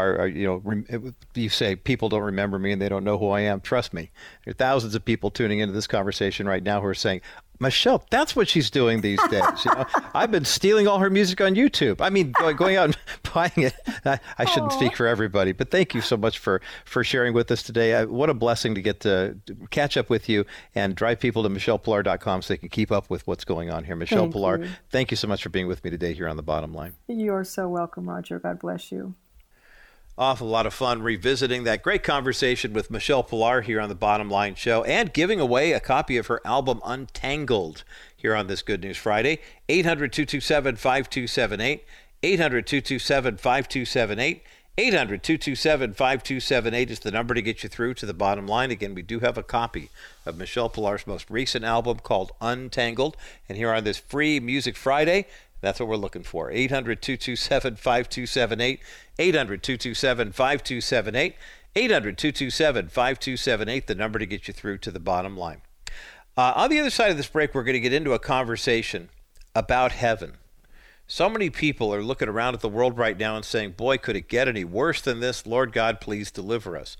you say, people don't remember me and they don't know who I am. Trust me. There are thousands of people tuning into this conversation right now who are saying, Michele, that's what she's doing these days. You know, I've been stealing all her music on YouTube. I mean, going out and buying it. I shouldn't speak for everybody, but thank you so much for sharing with us today. What a blessing to get to catch up with you and drive people to MichellePillar.com so they can keep up with what's going on here. Michele Pillar, thank you so much for being with me today here on The Bottom Line. You're so welcome, Roger. God bless you. Awful lot of fun revisiting that great conversation with Michele Pillar here on The Bottom Line Show, and giving away a copy of her album Untangled here on this Good News Friday. 800-227-5278, 800-227-5278, 800-227-5278 is the number to get you through to The Bottom Line. Again, we do have a copy of Michele Pillar's most recent album called Untangled, and here on this free Music Friday, that's what we're looking for. 800-227-5278, 800-227-5278, 800-227-5278, the number to get you through to The Bottom Line. On the other side of this break, we're going to get into a conversation about heaven. So many people are looking around at the world right now and saying, boy, could it get any worse than this? Lord God, please deliver us.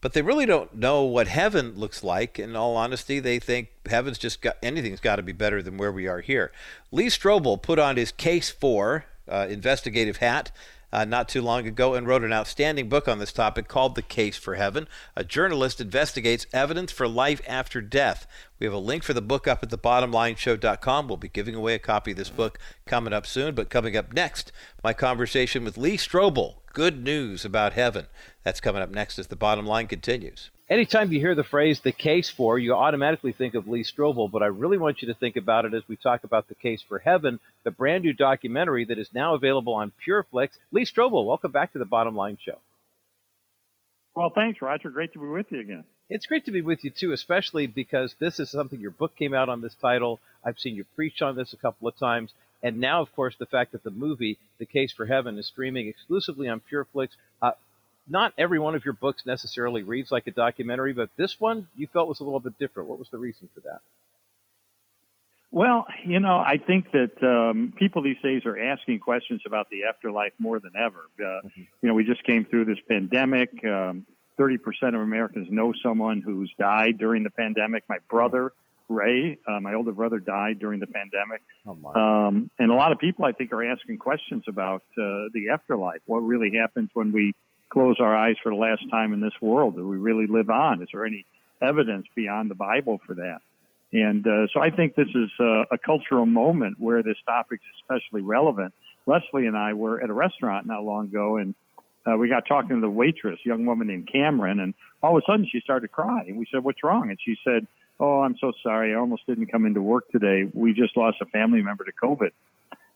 But they really don't know what heaven looks like. In all honesty, they think anything's got to be better than where we are here. Lee Strobel put on his Case for investigative hat not too long ago and wrote an outstanding book on this topic called The Case for Heaven. A journalist investigates evidence for life after death. We have a link for the book up at thebottomlineshow.com. We'll be giving away a copy of this book coming up soon. But coming up next, my conversation with Lee Strobel, good news about heaven. That's coming up next as The Bottom Line continues. Anytime you hear the phrase, the case for, you automatically think of Lee Strobel, but I really want you to think about it as we talk about The Case for Heaven, the brand new documentary that is now available on PureFlix. Lee Strobel, welcome back to The Bottom Line Show. Well, thanks, Roger. Great to be with you again. It's great to be with you, too, especially because this is something your book came out on this title. I've seen you preach on this a couple of times. And now, of course, the fact that the movie, The Case for Heaven, is streaming exclusively on PureFlix. Not every one of your books necessarily reads like a documentary, but this one you felt was a little bit different. What was the reason for that? Well, you know, I think that people these days are asking questions about the afterlife more than ever. You know, we just came through this pandemic. 30% of Americans know someone who's died during the pandemic. My brother, Ray, my older brother, died during the pandemic. Oh, my. And a lot of people, I think, are asking questions about the afterlife. What really happens when we close our eyes for the last time in this world? Do we really live on? Is there any evidence beyond the Bible for that? And so I think this is a cultural moment where this topic is especially relevant. Leslie and I were at a restaurant not long ago, and we got talking to the waitress, a young woman named Cameron, and all of a sudden she started to cry. And we said, "What's wrong?" And she said, "Oh, I'm so sorry. I almost didn't come into work today. We just lost a family member to COVID."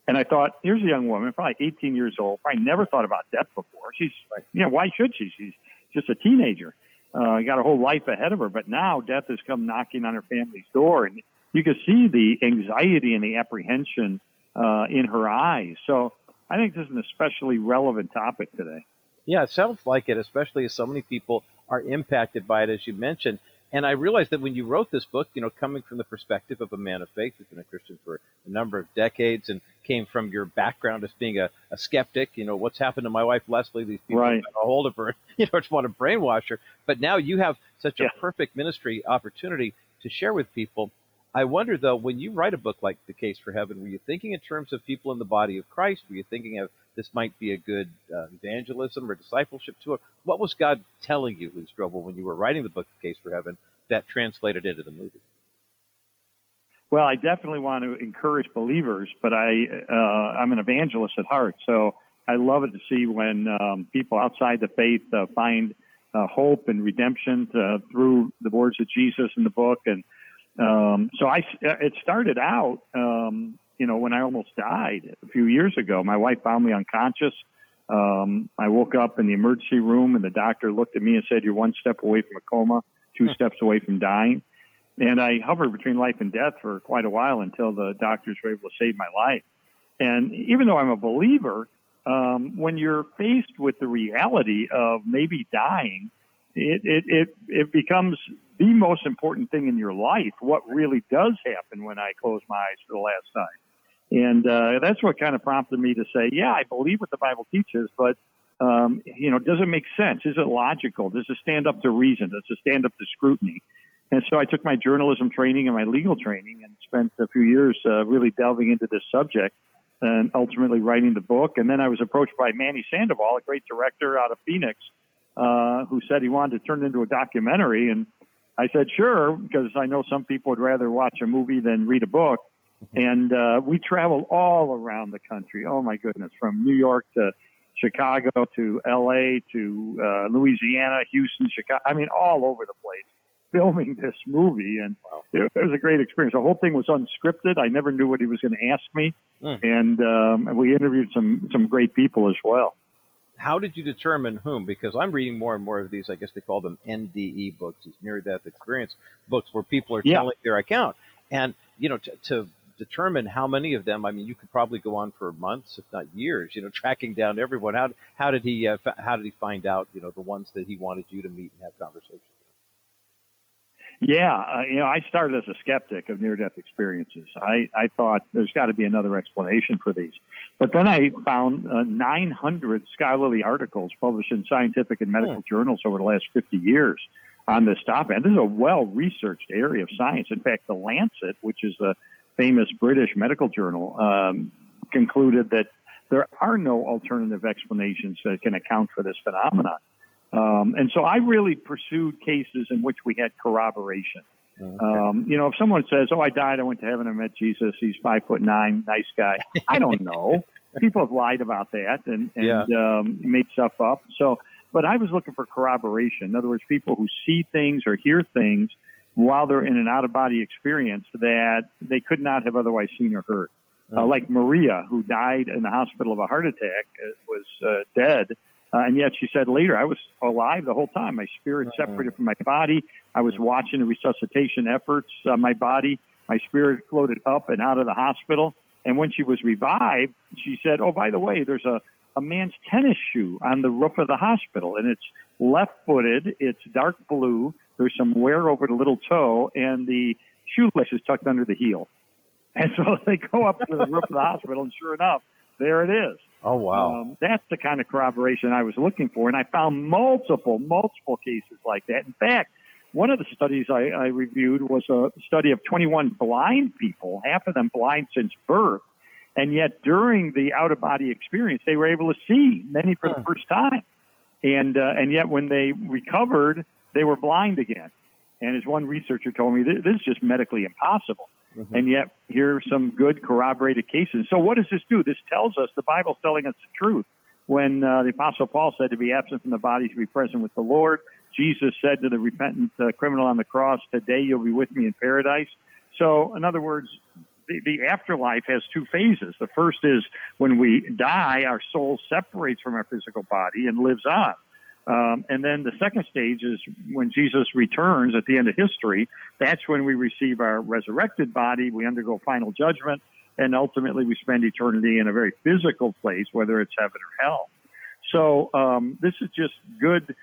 And I thought, here's a young woman, probably 18 years old, probably never thought about death before. She's like, you know, why should she? She's just a teenager. Got her whole life ahead of her. But now death has come knocking on her family's door. And you can see the anxiety and the apprehension in her eyes. So I think this is an especially relevant topic today. Yeah, it sounds like it, especially as so many people are impacted by it, as you mentioned. And I realized that when you wrote this book, you know, coming from the perspective of a man of faith, who's been a Christian for a number of decades and came from your background as being a skeptic, you know, what's happened to my wife, Leslie, these people right. got a hold of her, you know, just want to brainwash her. But now you have such a perfect ministry opportunity to share with people. I wonder, though, when you write a book like The Case for Heaven, were you thinking in terms of people in the body of Christ? Were you thinking of this might be a good evangelism or discipleship tool? What was God telling you, Lee Strobel, when you were writing the book, The Case for Heaven, that translated into the movie? Well, I definitely want to encourage believers, but I'm an evangelist at heart. So I love it to see when people outside the faith find hope and redemption through the words of Jesus in the book. And so it started out, you know, when I almost died a few years ago. My wife found me unconscious. I woke up in the emergency room, and the doctor looked at me and said, "You're one step away from a coma, two steps away from dying." And I hovered between life and death for quite a while until the doctors were able to save my life. And even though I'm a believer, when you're faced with the reality of maybe dying, it becomes the most important thing in your life, what really does happen when I close my eyes for the last time. And that's what kind of prompted me to say, yeah, I believe what the Bible teaches, but, you know, does it make sense? Is it logical? Does it stand up to reason? Does it stand up to scrutiny? And so I took my journalism training and my legal training and spent a few years really delving into this subject and ultimately writing the book. And then I was approached by Manny Sandoval, a great director out of Phoenix, who said he wanted to turn it into a documentary. And I said, sure, because I know some people would rather watch a movie than read a book. And we traveled all around the country. Oh, my goodness, from New York to Chicago to L.A. to Louisiana, Houston, Chicago. I mean, all over the place filming this movie. And it was a great experience. The whole thing was unscripted. I never knew what he was going to ask me. And we interviewed some great people as well. How did you determine whom? Because I'm reading more and more of these, I guess they call them NDE books, these near-death experience books, where people are telling their account. And, you know, to determine how many of them, I mean, you could probably go on for months, if not years, you know, tracking down everyone. How did he find out, you know, the ones that he wanted you to meet and have conversations with? Yeah, you know, I started as a skeptic of near-death experiences. I thought there's got to be another explanation for these. But then I found 900 scholarly articles published in scientific and medical journals over the last 50 years on this topic. And this is a well-researched area of science. In fact, The Lancet, which is the famous British medical journal, concluded that there are no alternative explanations that can account for this phenomenon. And so I really pursued cases in which we had corroboration. Okay. You know, if someone says, "Oh, I died, I went to heaven, I met Jesus, he's 5'9", nice guy," I don't know. people have lied about that and made stuff up. So, but I was looking for corroboration. In other words, people who see things or hear things while they're in an out-of-body experience that they could not have otherwise seen or heard. Like Maria, who died in the hospital of a heart attack, was dead. And yet she said later, I was alive the whole time. My spirit separated from my body. I was watching the resuscitation efforts. My spirit floated up and out of the hospital. And when she was revived, she said, oh, by the way, there's a man's tennis shoe on the roof of the hospital. And it's left-footed. It's dark blue. There's some wear over the little toe. And the shoelace is tucked under the heel. And so they go up to the roof of the hospital, and sure enough, there it is. Oh, wow. That's the kind of corroboration I was looking for, and I found multiple cases like that. In fact, one of the studies I reviewed was a study of 21 blind people, half of them blind since birth, and yet during the out-of-body experience, they were able to see, many for the first time. And yet when they recovered, they were blind again. And as one researcher told me, this is just medically impossible. Mm-hmm. And yet, here are some good corroborated cases. So what does this do? This tells us, the Bible's telling us the truth. When the Apostle Paul said to be absent from the body, to be present with the Lord, Jesus said to the repentant criminal on the cross, today you'll be with me in paradise. So, in other words, the afterlife has two phases. The first is when we die, our soul separates from our physical body and lives on. And then the second stage is when Jesus returns at the end of history. That's when we receive our resurrected body. We undergo final judgment, and ultimately we spend eternity in a very physical place, whether it's heaven or hell. So this is just good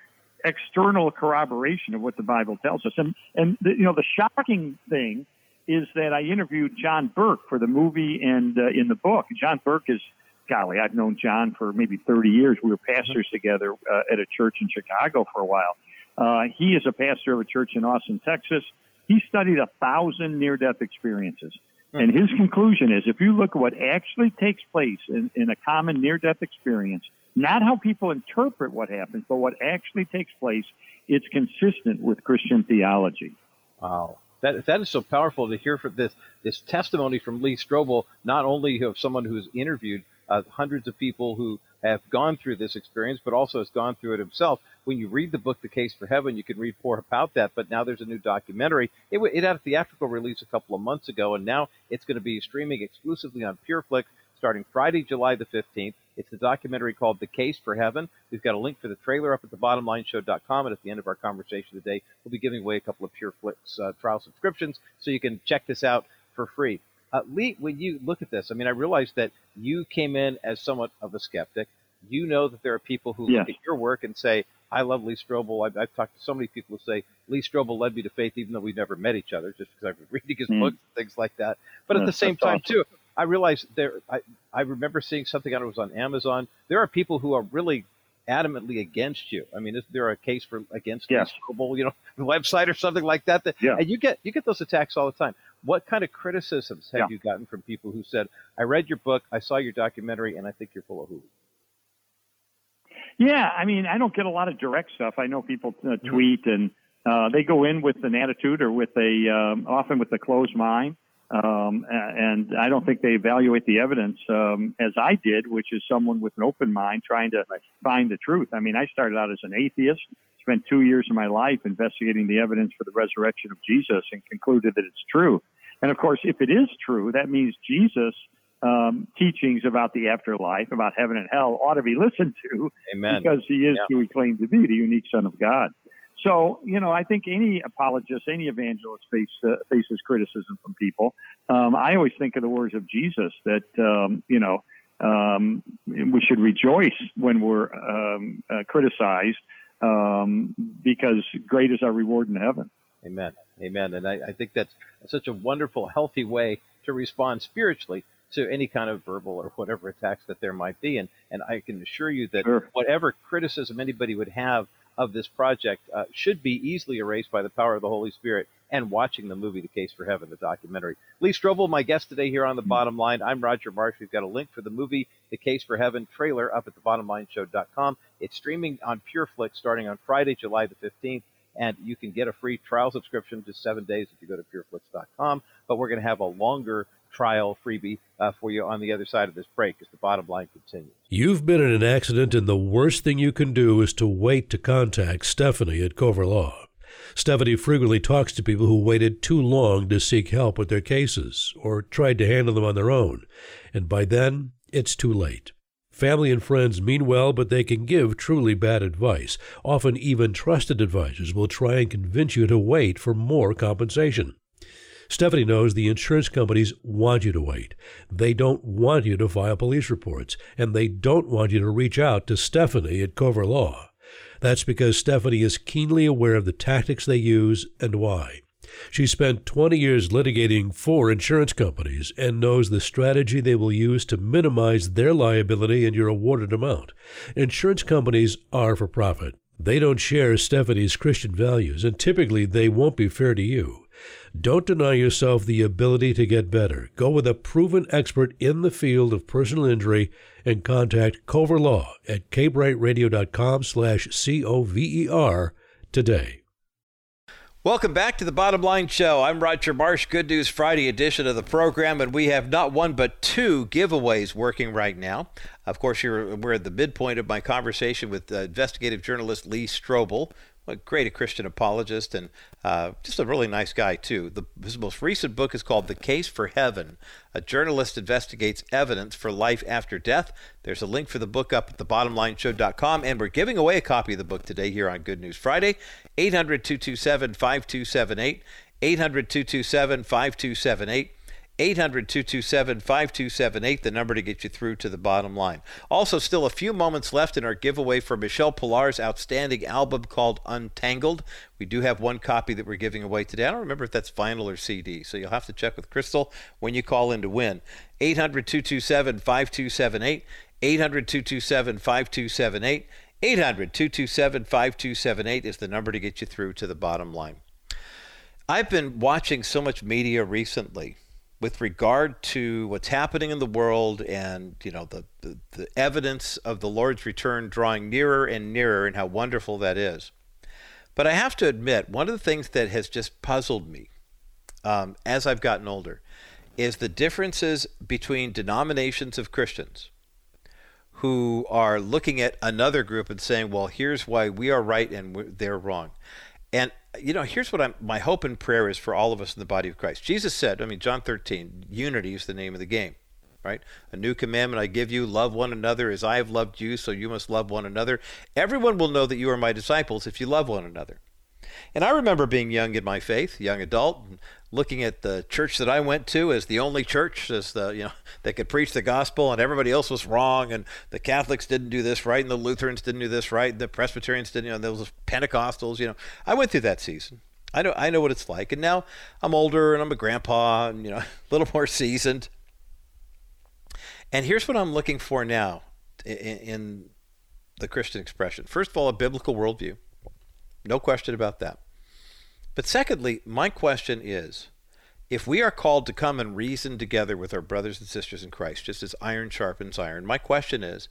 external corroboration of what the Bible tells us. And the shocking thing is that I interviewed John Burke for the movie and in the book. John Burke is, golly, I've known John for maybe 30 years. We were pastors together at a church in Chicago for a while. He is a pastor of a church in Austin, Texas. He studied 1,000 near-death experiences. And his conclusion is, if you look at what actually takes place in a common near-death experience, not how people interpret what happens, but what actually takes place, it's consistent with Christian theology. Wow. That is so powerful to hear from this testimony from Lee Strobel, not only of someone who's interviewed hundreds of people who have gone through this experience, but also has gone through it himself. When you read the book, The Case for Heaven, you can read more about that, but now there's a new documentary. It had a theatrical release a couple of months ago, and now it's going to be streaming exclusively on PureFlix starting Friday, July the 15th. It's a documentary called The Case for Heaven. We've got a link for the trailer up at thebottomlineshow.com, and at the end of our conversation today, we'll be giving away a couple of PureFlix trial subscriptions, so you can check this out for free. Lee, when you look at this, I mean, I realize that you came in as somewhat of a skeptic. You know that there are people who look at your work and say, I love Lee Strobel. I've talked to so many people who say, Lee Strobel led me to faith, even though we've never met each other, just because I've been reading his books and things like that. But at the same time, too, I realized I remember seeing something, I don't know, it was on Amazon. There are people who are really adamantly against you. I mean, is there a case for against Lee Strobel, website or something like that? And you get those attacks all the time. What kind of criticisms have you gotten from people who said, I read your book, I saw your documentary, and I think you're full of hooey? Yeah, I mean, I don't get a lot of direct stuff. I know people tweet, and they go in with an attitude or with often with a closed mind. And I don't think they evaluate the evidence as I did, which is someone with an open mind trying to find the truth. I mean, I started out as an atheist, spent 2 years of my life investigating the evidence for the resurrection of Jesus, and concluded that it's true. And, of course, if it is true, that means Jesus' teachings about the afterlife, about heaven and hell, ought to be listened to. Amen. Because he is who he claimed to be, the unique Son of God. So, I think any apologist, any evangelist faces criticism from people. I always think of the words of Jesus that, we should rejoice when we're criticized because great is our reward in heaven. Amen. Amen. And I think that's such a wonderful, healthy way to respond spiritually to any kind of verbal or whatever attacks that there might be. And I can assure you that whatever criticism anybody would have of this project should be easily erased by the power of the Holy Spirit and watching the movie, The Case for Heaven, the documentary. Lee Strobel, my guest today here on The Bottom Line. I'm Roger Marsh. We've got a link for the movie, The Case for Heaven trailer up at thebottomlineshow.com. It's streaming on PureFlix starting on Friday, July the 15th, and you can get a free trial subscription to 7 days if you go to pureflix.com. But we're going to have a longer trial freebie for you on the other side of this break as the bottom line continues. You've been in an accident, and the worst thing you can do is to wait to contact Stephanie at Cover Law. Stephanie frequently talks to people who waited too long to seek help with their cases or tried to handle them on their own. And by then, it's too late. Family and friends mean well, but they can give truly bad advice. Often even trusted advisors will try and convince you to wait for more compensation. Stephanie knows the insurance companies want you to wait. They don't want you to file police reports, and they don't want you to reach out to Stephanie at Cover Law. That's because Stephanie is keenly aware of the tactics they use and why. She spent 20 years litigating for insurance companies and knows the strategy they will use to minimize their liability and your awarded amount. Insurance companies are for profit. They don't share Stephanie's Christian values, and typically they won't be fair to you. Don't deny yourself the ability to get better. Go with a proven expert in the field of personal injury and contact Cover Law at kbrightradio.com/COVER today. Welcome back to the Bottom Line Show. I'm Roger Marsh, Good News Friday edition of the program, and we have not one but two giveaways working right now. Of course, we're at the midpoint of my conversation with investigative journalist Lee Strobel. What great a Christian apologist, and just a really nice guy, too. His most recent book is called The Case for Heaven. A journalist investigates evidence for life after death. There's a link for the book up at thebottomlineshow.com, and we're giving away a copy of the book today here on Good News Friday. 800-227-5278, 800-227-5278. 800-227-5278, the number to get you through to the bottom line. Also, still a few moments left in our giveaway for Michele Pillar's outstanding album called Untangled. We do have one copy that we're giving away today. I don't remember if that's vinyl or CD, so you'll have to check with Crystal when you call in to win. 800-227-5278, 800-227-5278, 800-227-5278 is the number to get you through to the bottom line. I've been watching so much media recently with regard to what's happening in the world and, you know, the evidence of the Lord's return drawing nearer and nearer and how wonderful that is. But I have to admit, one of the things that has just puzzled me as I've gotten older is the differences between denominations of Christians who are looking at another group and saying, well, here's why we are right and they're wrong. And, you know, here's what my hope and prayer is for all of us in the body of Christ. Jesus said, John 13, unity is the name of the game, right? A new commandment I give you, love one another as I have loved you, so you must love one another. Everyone will know that you are my disciples if you love one another. And I remember being young in my faith, young adult, and looking at the church that I went to as the only church that could preach the gospel, and everybody else was wrong, and the Catholics didn't do this right, and the Lutherans didn't do this right, and the Presbyterians didn't, and there was Pentecostals. I went through that season. I know what it's like, and now I'm older and I'm a grandpa, and a little more seasoned. And here's what I'm looking for now in the Christian expression. First of all, a biblical worldview, no question about that. But secondly, my question is, if we are called to come and reason together with our brothers and sisters in Christ, just as iron sharpens iron, my question is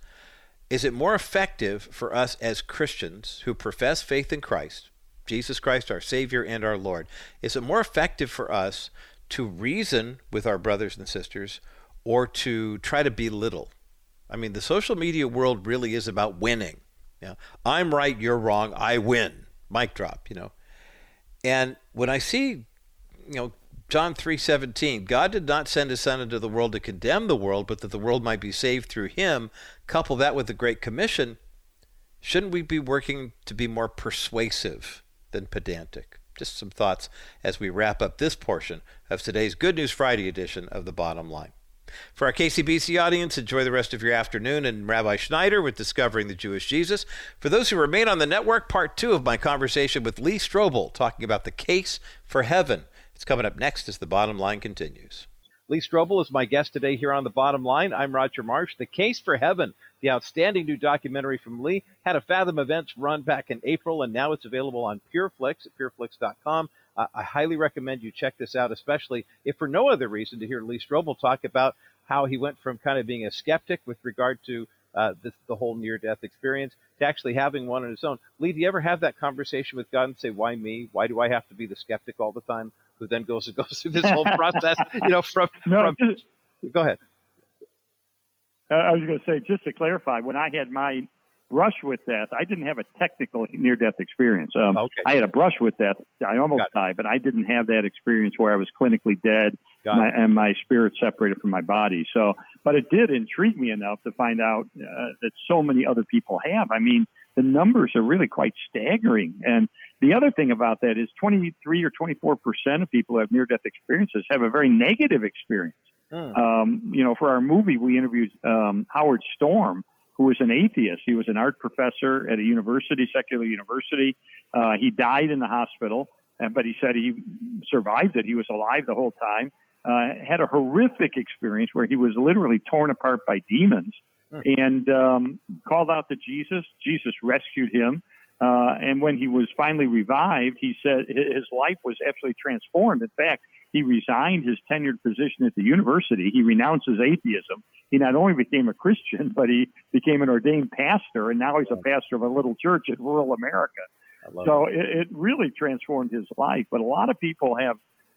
it more effective for us as Christians who profess faith in Christ, Jesus Christ, our Savior and our Lord, is it more effective for us to reason with our brothers and sisters or to try to belittle? The social media world really is about winning. I'm right, you're wrong, I win. Mic drop, And when I see, John 3:17, God did not send his son into the world to condemn the world, but that the world might be saved through him, couple that with the Great Commission, shouldn't we be working to be more persuasive than pedantic? Just some thoughts as we wrap up this portion of today's Good News Friday edition of The Bottom Line. For our KCBC audience, enjoy the rest of your afternoon, and Rabbi Schneider with Discovering the Jewish Jesus. For those who remain on the network, part two of my conversation with Lee Strobel, talking about the case for heaven. It's coming up next as The Bottom Line continues. Lee Strobel is my guest today here on The Bottom Line. I'm Roger Marsh. The Case for Heaven, the outstanding new documentary from Lee, had a Fathom Events run back in April, and now it's available on PureFlix at pureflix.com. I highly recommend you check this out, especially if for no other reason to hear Lee Strobel talk about how he went from kind of being a skeptic with regard to the whole near-death experience to actually having one on his own. Lee, do you ever have that conversation with God and say, why me? Why do I have to be the skeptic all the time who then goes through this whole process, go ahead. I was going to say, just to clarify, when I had my brush with death, I didn't have a technical near-death experience. Okay. I had a brush with death. I almost died, but I didn't have that experience where I was clinically dead and my spirit separated from my body. So, but it did intrigue me enough to find out that so many other people have. I mean, the numbers are really quite staggering. And the other thing about that is 23 or 24% of people who have near-death experiences have a very negative experience. For our movie, we interviewed Howard Storm, who was an atheist. He was an art professor at a university, secular university. He died in the hospital, but he said he survived it. He was alive the whole time. Had a horrific experience where he was literally torn apart by demons and called out to Jesus. Jesus rescued him. And when he was finally revived, he said his life was absolutely transformed. In fact, he resigned his tenured position at the university. He renounces atheism. He not only became a Christian, but he became an ordained pastor, and now he's a pastor of a little church in rural America. So it really transformed his life. But a lot of people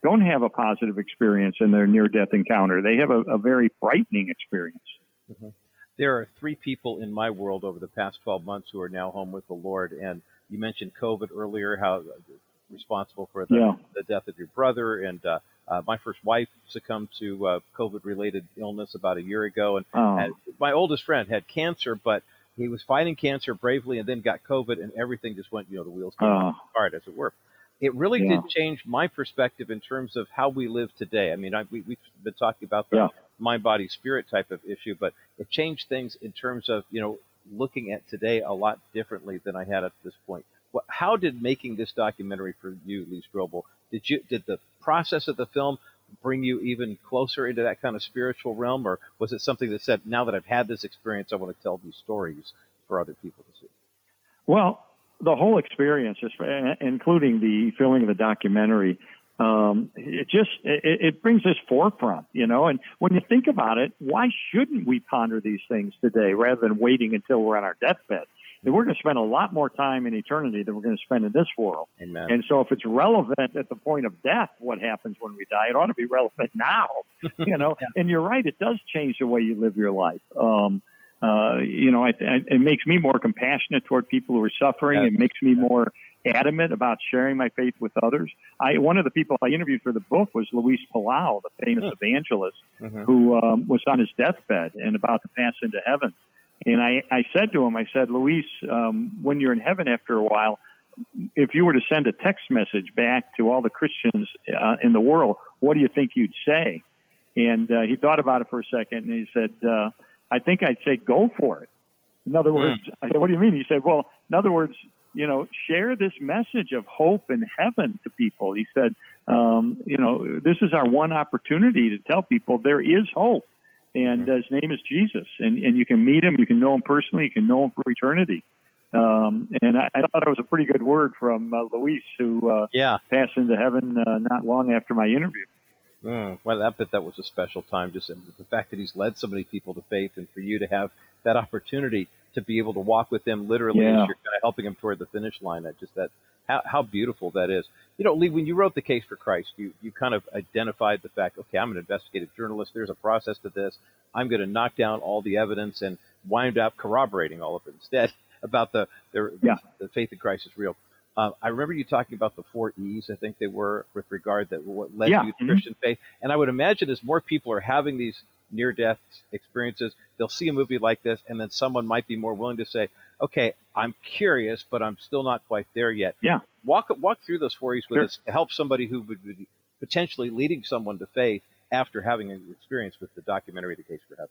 don't have a positive experience in their near-death encounter. They have a very frightening experience. Mm-hmm. There are three people in my world over the past 12 months who are now home with the Lord, and you mentioned COVID earlier, how responsible for the death of your brother, and my first wife succumbed to COVID-related illness about a year ago, and my oldest friend had cancer, but he was fighting cancer bravely and then got COVID, and everything just went, the wheels came off the cart, as it were. It really did change my perspective in terms of how we live today. I mean, we've been talking about the mind, body, spirit type of issue, but it changed things in terms of, looking at today a lot differently than I had at this point. How did making this documentary for you, Lee Strobel, did the process of the film bring you even closer into that kind of spiritual realm? Or was it something that said, now that I've had this experience, I want to tell these stories for other people to see? Well, the whole experience, including the filming of the documentary, it brings this forefront, and when you think about it, why shouldn't we ponder these things today rather than waiting until we're on our deathbed? And we're going to spend a lot more time in eternity than we're going to spend in this world. Amen. And so if it's relevant at the point of death, what happens when we die, it ought to be relevant now, And you're right. It does change the way you live your life. It makes me more compassionate toward people who are suffering. It makes me more adamant about sharing my faith with others. One of the people I interviewed for the book was Luis Palau, the famous evangelist who was on his deathbed and about to pass into heaven. And I said to him, Luis, when you're in heaven after a while, if you were to send a text message back to all the Christians in the world, what do you think you'd say? And he thought about it for a second, and he said, I think I'd say, go for it. In other words, I said, what do you mean? He said, well, in other words, share this message of hope in heaven to people. He said, this is our one opportunity to tell people there is hope. And his name is Jesus. And you can meet him. You can know him personally. You can know him for eternity. And I thought it was a pretty good word from Luis, who passed into heaven not long after my interview. Well, I bet that was a special time. Just the fact that he's led so many people to faith, and for you to have that opportunity to be able to walk with him literally as you're kind of helping him toward the finish line. How beautiful that is. Lee, when you wrote The Case for Christ, you kind of identified the fact, okay, I'm an investigative journalist. There's a process to this. I'm going to knock down all the evidence and wind up corroborating all of it instead about the faith in Christ is real. I remember you talking about the four E's, I think they were, with regard that what led you to Christian faith. And I would imagine as more people are having these near-death experiences, they'll see a movie like this, and then someone might be more willing to say, okay, I'm curious, but I'm still not quite there yet. Yeah. Walk through those four E's with us to help somebody who would be potentially leading someone to faith after having an experience with the documentary, The Case for Heaven.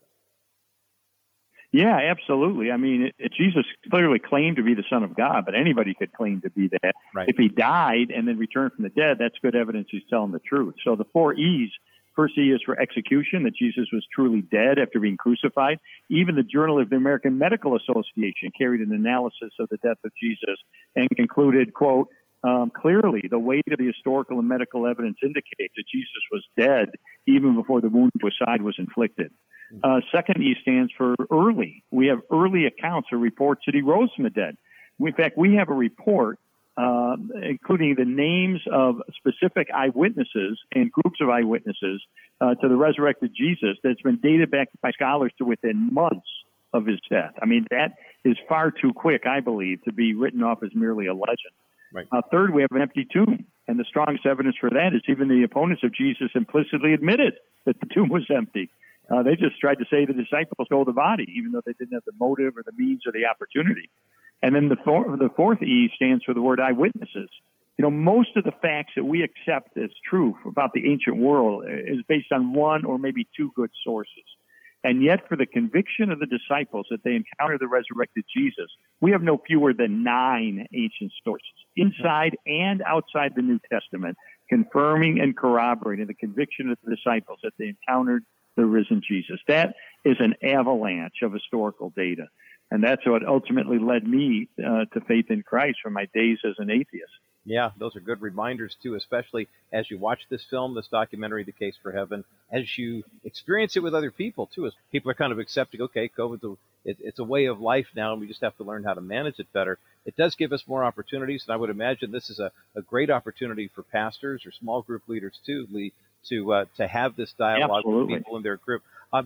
Yeah, absolutely. I mean, Jesus clearly claimed to be the Son of God, but anybody could claim to be that. Right. If he died and then returned from the dead, that's good evidence he's telling the truth. So the four E's, first E is for execution, that Jesus was truly dead after being crucified. Even the Journal of the American Medical Association carried an analysis of the death of Jesus and concluded, quote, clearly the weight of the historical and medical evidence indicates that Jesus was dead even before the wound to his side was inflicted. Second E stands for early. We have early accounts or reports that he rose from the dead. In fact, we have a report including the names of specific eyewitnesses and groups of eyewitnesses to the resurrected Jesus, that's been dated back by scholars to within months of his death. I mean, that is far too quick, I believe, to be written off as merely a legend. Right. Third, we have an empty tomb, and the strongest evidence for that is even the opponents of Jesus implicitly admitted that the tomb was empty. They just tried to say the disciples stole the body, even though they didn't have the motive or the means or the opportunity. And then the fourth E stands for the word eyewitnesses. You know, most of the facts that we accept as true about the ancient world is based on one or maybe two good sources. And yet for the conviction of the disciples that they encountered the resurrected Jesus, we have no fewer than 9 ancient sources, inside and outside the New Testament, confirming and corroborating the conviction of the disciples that they encountered the risen Jesus. That is an avalanche of historical data. And that's what ultimately led me to faith in Christ from my days as an atheist. Yeah, those are good reminders, too, especially as you watch this film, this documentary, The Case for Heaven, as you experience it with other people, too, as people are kind of accepting, okay, COVID, it's a way of life now, and we just have to learn how to manage it better. It does give us more opportunities, and I would imagine this is a great opportunity for pastors or small group leaders, too, Lee, to have this dialogue with people in their group.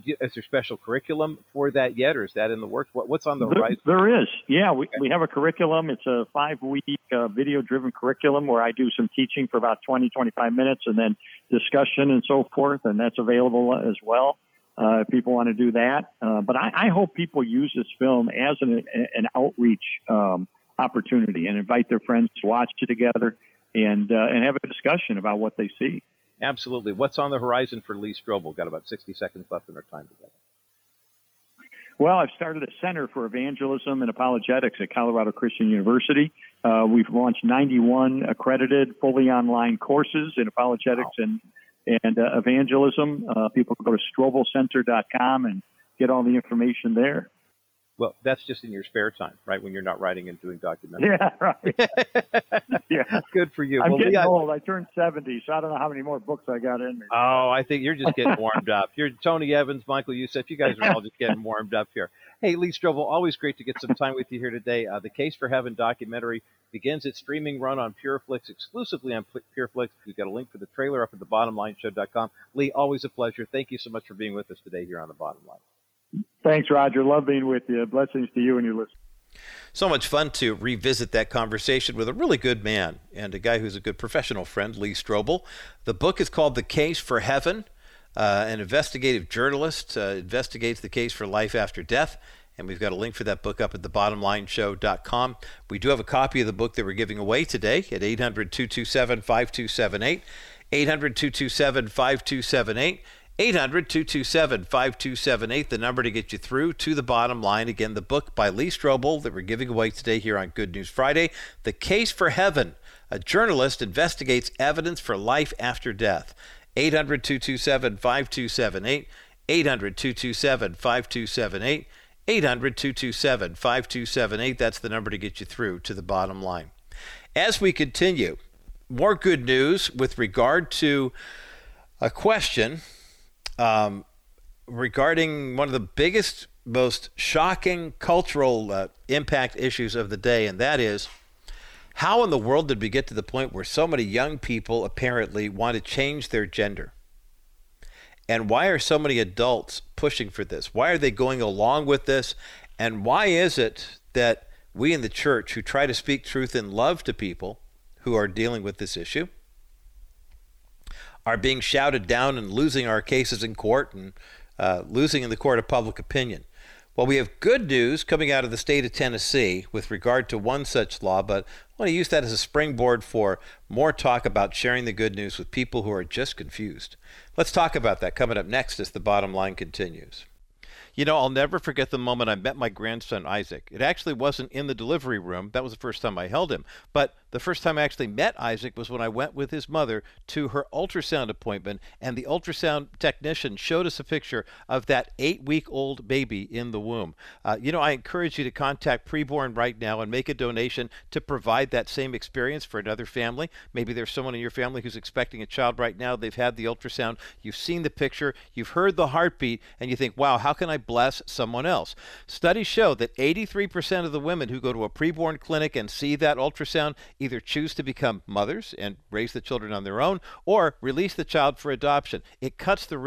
Is there special curriculum for that yet, or is that in the works? What's on the horizon? There is. Yeah, we have a curriculum. It's a 5-week video-driven curriculum where I do some teaching for about 20, 25 minutes and then discussion and so forth, and that's available as well if people want to do that. But I hope people use this film as an outreach opportunity and invite their friends to watch it together and have a discussion about what they see. Absolutely. What's on the horizon for Lee Strobel? Got about 60 seconds left in our time together. Well, I've started a Center for Evangelism and Apologetics at Colorado Christian University. We've launched 91 accredited, fully online courses in apologetics and evangelism. People can go to strobelcenter.com and get all the information there. Well, that's just in your spare time, right? When you're not writing and doing documentaries. Yeah, right. Yeah. Good for you. I'm getting old. I turned 70, so I don't know how many more books I got in me. Oh, I think you're just getting warmed up. You're Tony Evans, Michael Youssef. You guys are all just getting warmed up here. Hey, Lee Strobel, always great to get some time with you here today. The Case for Heaven documentary begins its streaming run on PureFlix, exclusively on PureFlix. We've got a link for the trailer up at thebottomlineshow.com. Lee, always a pleasure. Thank you so much for being with us today here on The Bottom Line. Thanks, Roger. Love being with you. Blessings to you and your listeners. So much fun to revisit that conversation with a really good man and a guy who's a good professional friend, Lee Strobel. The book is called The Case for Heaven. An investigative journalist investigates the case for life after death. And we've got a link for that book up at thebottomlineshow.com. We do have a copy of the book that we're giving away today at 800-227-5278. 800-227-5278. 800-227-5278, the number to get you through to The Bottom Line. Again, the book by Lee Strobel that we're giving away today here on Good News Friday, The Case for Heaven. A journalist investigates evidence for life after death. 800-227-5278, 800-227-5278, 800-227-5278. That's the number to get you through to The Bottom Line. As we continue, more good news with regard to a question regarding one of the biggest, most shocking cultural impact issues of the day, and that is, how in the world did we get to the point where so many young people apparently want to change their gender? And why are so many adults pushing for this? Why are they going along with this? And why is it that we in the church, who try to speak truth in love to people who are dealing with this issue, are being shouted down and losing our cases in court and losing in the court of public opinion? Well, we have good news coming out of the state of Tennessee with regard to one such law, but I want to use that as a springboard for more talk about sharing the good news with people who are just confused. Let's talk about that coming up next as The Bottom Line continues. You know, I'll never forget the moment I met my grandson, Isaac. It actually wasn't in the delivery room. That was the first time I held him. But the first time I actually met Isaac was when I went with his mother to her ultrasound appointment, and the ultrasound technician showed us a picture of that 8-week-old baby in the womb. You know, I encourage you to contact Preborn right now and make a donation to provide that same experience for another family. Maybe there's someone in your family who's expecting a child right now. They've had the ultrasound. You've seen the picture. You've heard the heartbeat, and you think, wow, how can I bless someone else. Studies show that 83% of the women who go to a preborn clinic and see that ultrasound either choose to become mothers and raise the children on their own or release the child for adoption. It cuts the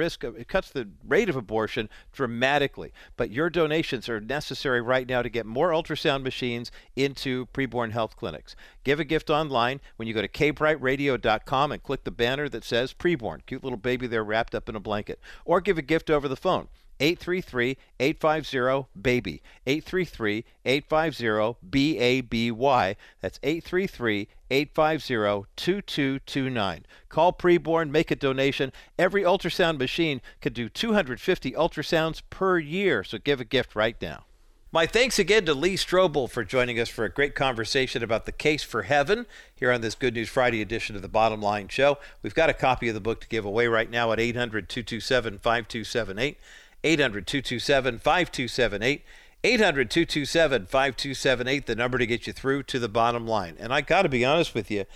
rate of abortion dramatically. But your donations are necessary right now to get more ultrasound machines into preborn health clinics. Give a gift online when you go to kbrightradio.com and click the banner that says Preborn. Cute little baby there wrapped up in a blanket. Or give a gift over the phone. 833-850-BABY. 833-850-BABY. That's 833-850-2229. Call Preborn, make a donation. Every ultrasound machine could do 250 ultrasounds per year, so give a gift right now. My thanks again to Lee Strobel for joining us for a great conversation about The Case for Heaven here on this Good News Friday edition of the Bottom Line Show. We've got a copy of the book to give away right now at 800-227-5278, 800-227-5278, 800-227-5278, the number to get you through to the bottom line. And I got to be honest with you,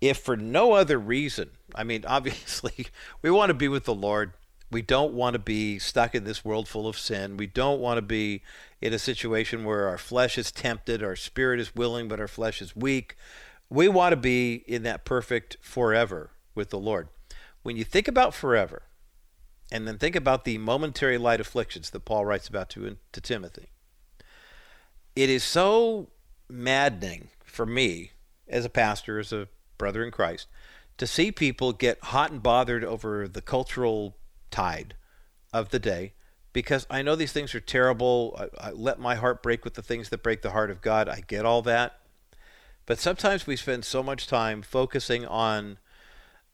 if for no other reason, I mean, obviously, we want to be with the Lord. We don't want to be stuck in this world full of sin. We don't want to be in a situation where our flesh is tempted, our spirit is willing, but our flesh is weak. We want to be in that perfect forever with the Lord. When you think about forever, and then think about the momentary light afflictions that Paul writes about to Timothy, it is so maddening for me as a pastor, as a brother in Christ, to see people get hot and bothered over the cultural tide of the day, because I know these things are terrible. I let my heart break with the things that break the heart of God. I get all that. But sometimes we spend so much time focusing on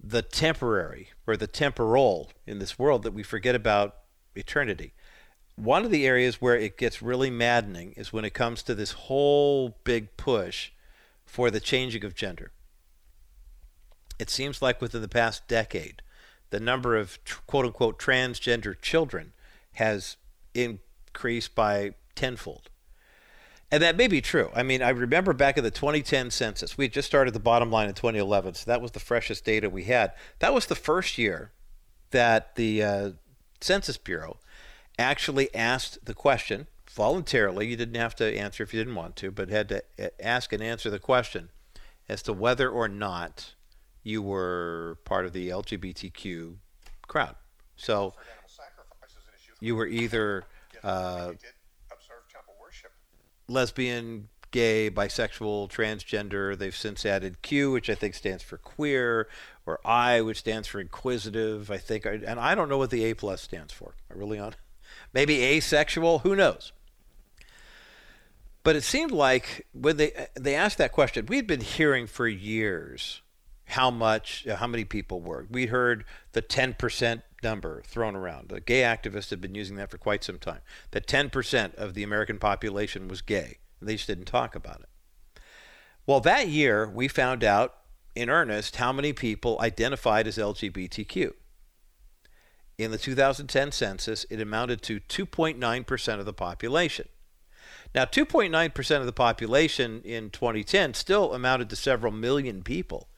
the temporary or the temporal in this world that we forget about eternity. One of the areas where it gets really maddening is when it comes to this whole big push for the changing of gender. It seems like within the past decade, the number of quote-unquote transgender children has increased by tenfold. And that may be true. I mean, I remember back in the 2010 census, we had just started the Bottom Line in 2011, so that was the freshest data we had. That was the first year that the Census Bureau actually asked the question voluntarily. You didn't have to answer if you didn't want to, but had to ask and answer the question as to whether or not you were part of the LGBTQ crowd. So you were either lesbian, gay, bisexual, transgender. They've since added Q, which I think stands for queer, or I, which stands for inquisitive, I think. And I don't know what the A plus stands for. I really don't. Maybe asexual, who knows? But it seemed like when they asked that question, we'd been hearing for years how many people were. We heard the 10% number thrown around. The gay activists had been using that for quite some time. That 10% of the American population was gay. They just didn't talk about it. Well, that year, we found out in earnest how many people identified as LGBTQ. In the 2010 census, it amounted to 2.9% of the population. Now, 2.9% of the population in 2010 still amounted to several million people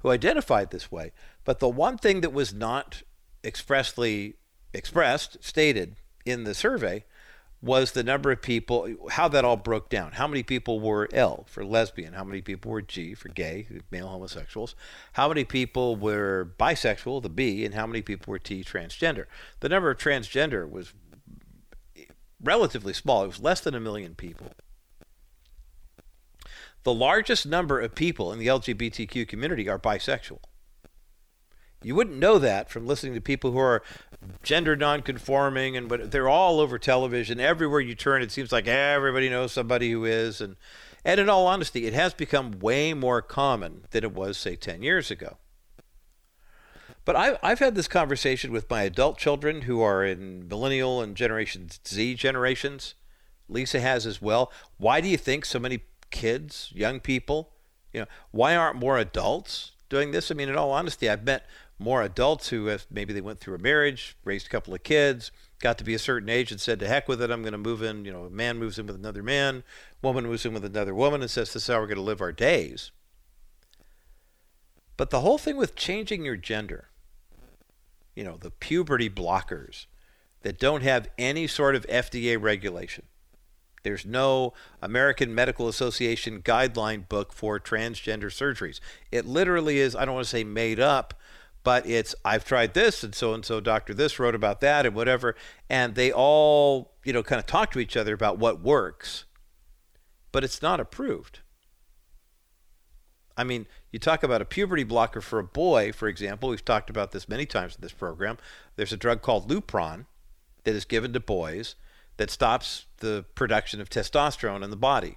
who identified this way. But the one thing that was not expressly stated in the survey was the number of people, how that all broke down. How many people were L for lesbian? How many people were G for gay, male homosexuals? How many people were bisexual, the B, and how many people were T, transgender? The number of transgender was relatively small. It was less than 1 million people. The largest number of people in the LGBTQ community are bisexual. You wouldn't know that from listening to people who are gender nonconforming, but they're all over television. Everywhere you turn, it seems like everybody knows somebody who is. And in all honesty, it has become way more common than it was, say, 10 years ago. But I've had this conversation with my adult children who are in millennial and Generation Z generations. Lisa has as well. Why do you think so many kids, young people, why aren't more adults doing this? I mean, in all honesty, I've met more adults who have, maybe they went through a marriage, raised a couple of kids, got to be a certain age and said, to heck with it, I'm going to move in. A man moves in with another man, woman moves in with another woman and says, this is how we're going to live our days. But the whole thing with changing your gender, the puberty blockers, that don't have any sort of FDA regulation. There's no American Medical Association guideline book for transgender surgeries. It literally is, I don't want to say made up, but it's, I've tried this and so doctor this wrote about that and whatever. And they all, you know, kind of talk to each other about what works, but it's not approved. I mean, you talk about a puberty blocker for a boy, for example. We've talked about this many times in this program. There's a drug called Lupron that is given to boys that stops the production of testosterone in the body.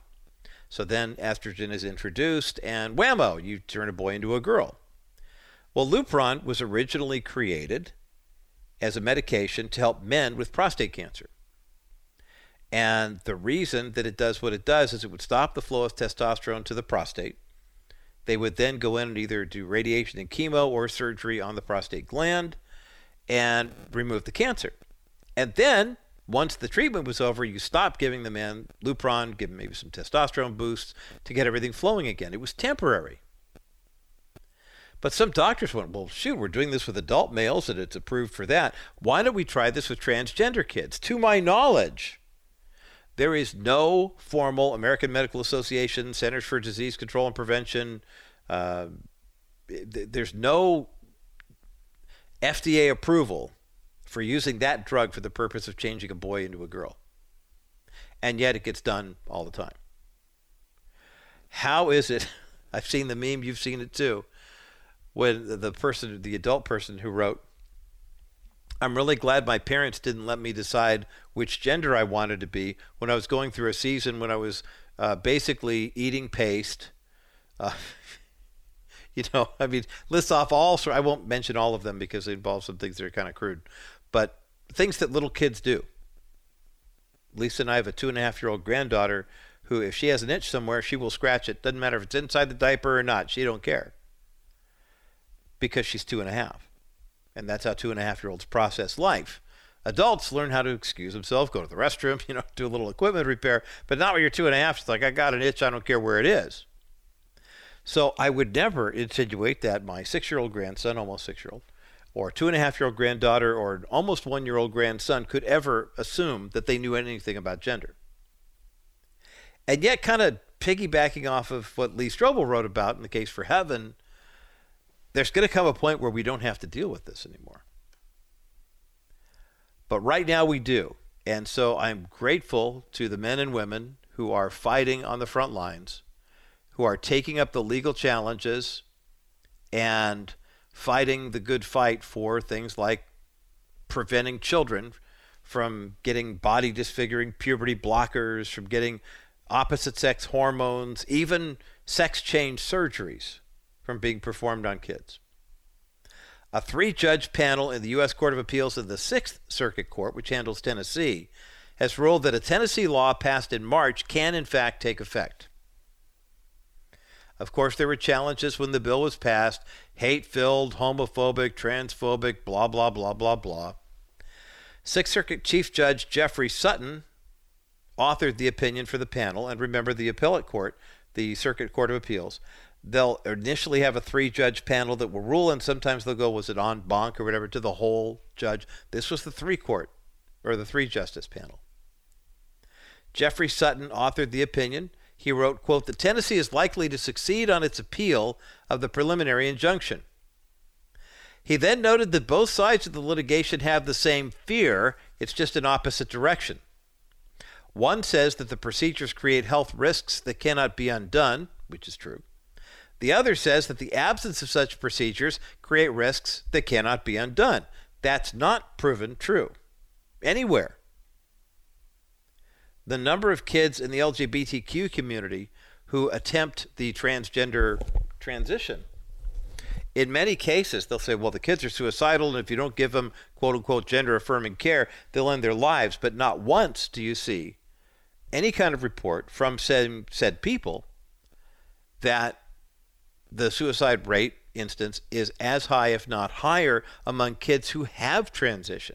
So then estrogen is introduced and whammo, you turn a boy into a girl. Well, Lupron was originally created as a medication to help men with prostate cancer. And the reason that it does what it does is it would stop the flow of testosterone to the prostate. They would then go in and either do radiation and chemo or surgery on the prostate gland and remove the cancer. And then once the treatment was over, you stopped giving the man Lupron, give him maybe some testosterone boosts to get everything flowing again. It was temporary. But some doctors went, well, shoot, we're doing this with adult males and it's approved for that. Why don't we try this with transgender kids? To my knowledge, there is no formal American Medical Association, Centers for Disease Control and Prevention. There's no FDA approval for using that drug for the purpose of changing a boy into a girl. And yet it gets done all the time. How is it? I've seen the meme, you've seen it too, when the person, the adult person who wrote, I'm really glad my parents didn't let me decide which gender I wanted to be when I was going through a season when I was basically eating paste. You know, I mean, lists off all sorts. I won't mention all of them because they involve some things that are kind of crude. But things that little kids do. Lisa and I have a 2.5-year-old granddaughter who, if she has an itch somewhere, she will scratch it. Doesn't matter if it's inside the diaper or not. She don't care. Because she's 2.5. And that's how 2.5-year-olds process life. Adults learn how to excuse themselves, go to the restroom, you know, do a little equipment repair. But not when you're 2.5. It's like, I got an itch. I don't care where it is. So I would never insinuate that my 6-year-old grandson, almost 6-year-old, or 2.5-year-old granddaughter, or an almost 1-year-old grandson could ever assume that they knew anything about gender. And yet, kind of piggybacking off of what Lee Strobel wrote about in The Case for Heaven, there's going to come a point where we don't have to deal with this anymore. But right now we do. And so I'm grateful to the men and women who are fighting on the front lines, who are taking up the legal challenges and fighting the good fight for things like preventing children from getting body disfiguring puberty blockers, from getting opposite sex hormones, even sex change surgeries from being performed on kids. A 3-judge panel in the U.S. Court of Appeals in the 6th Circuit Court, which handles Tennessee, has ruled that a Tennessee law passed in March can in fact take effect. Of course, there were challenges when the bill was passed, hate-filled, homophobic, transphobic, blah, blah, blah, blah, blah. Sixth Circuit Chief Judge Jeffrey Sutton authored the opinion for the panel. And remember, the appellate court, the Circuit Court of Appeals, they'll initially have a 3-judge panel that will rule, and sometimes they'll go, was it en banc or whatever, to the whole judge. This was the 3-court, or the 3-justice panel. Jeffrey Sutton authored the opinion. He wrote, quote, that Tennessee is likely to succeed on its appeal of the preliminary injunction. He then noted that both sides of the litigation have the same fear. It's just in opposite direction. One says that the procedures create health risks that cannot be undone, which is true. The other says that the absence of such procedures create risks that cannot be undone. That's not proven true anywhere. The number of kids in the LGBTQ community who attempt the transgender transition, in many cases, they'll say, well, the kids are suicidal, and if you don't give them, quote unquote, gender affirming care, they'll end their lives. But not once do you see any kind of report from said people that the suicide rate instance is as high, if not higher, among kids who have transitioned.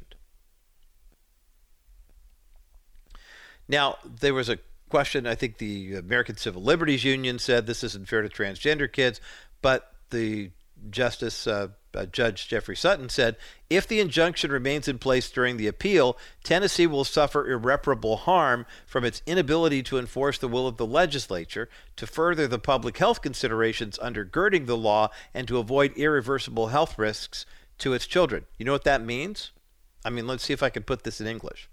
Now, there was a question, I think the American Civil Liberties Union said this isn't fair to transgender kids, but the Justice Judge Jeffrey Sutton said, if the injunction remains in place during the appeal, Tennessee will suffer irreparable harm from its inability to enforce the will of the legislature, to further the public health considerations undergirding the law, and to avoid irreversible health risks to its children. You know what that means? I mean, let's see if I can put this in English.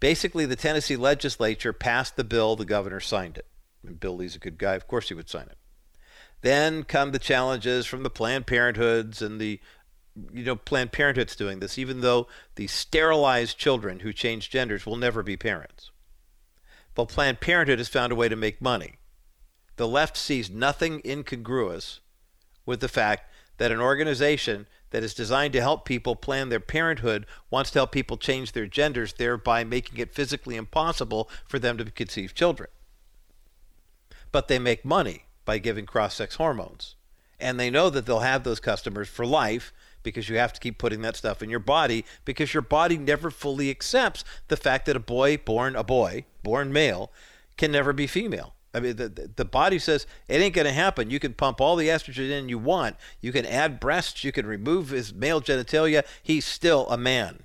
Basically, the Tennessee legislature passed the bill, the governor signed it. And Bill Lee's a good guy, of course he would sign it. Then come the challenges from the Planned Parenthoods and the, you know, Planned Parenthood's doing this, even though the sterilized children who change genders will never be parents. But Planned Parenthood has found a way to make money. The left sees nothing incongruous with the fact that an organization that is designed to help people plan their parenthood wants to help people change their genders, thereby making it physically impossible for them to conceive children. But they make money by giving cross-sex hormones. And they know that they'll have those customers for life because you have to keep putting that stuff in your body because your body never fully accepts the fact that a boy born male can never be female. I mean, the body says, it ain't going to happen. You can pump all the estrogen in you want. You can add breasts. You can remove his male genitalia. He's still a man.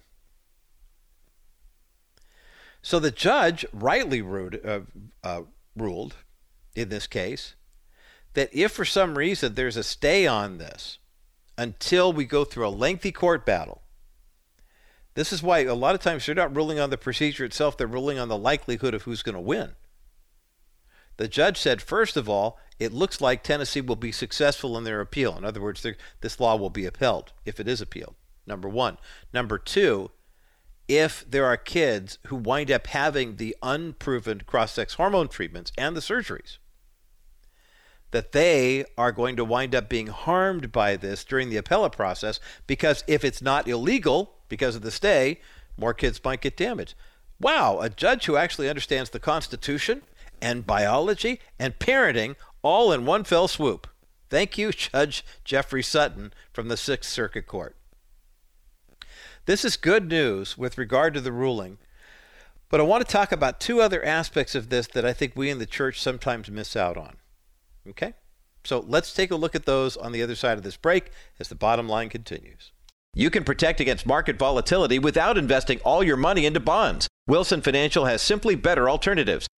So the judge rightly ruled in this case that if for some reason there's a stay on this until we go through a lengthy court battle, this is why a lot of times they're not ruling on the procedure itself, they're ruling on the likelihood of who's going to win. The judge said, first of all, it looks like Tennessee will be successful in their appeal. In other words, this law will be upheld if it is appealed, number one. Number two, if there are kids who wind up having the unproven cross-sex hormone treatments and the surgeries, that they are going to wind up being harmed by this during the appellate process because if it's not illegal because of the stay, more kids might get damaged. Wow, a judge who actually understands the Constitution and biology and parenting all in one fell swoop. Thank you, Judge Jeffrey Sutton from the Sixth Circuit Court. This is good news with regard to the ruling, but I want to talk about two other aspects of this that I think we in the church sometimes miss out on. Okay, so let's take a look at those on the other side of this break as the bottom line continues. You can protect against market volatility without investing all your money into bonds. Wilson Financial has simply better alternatives.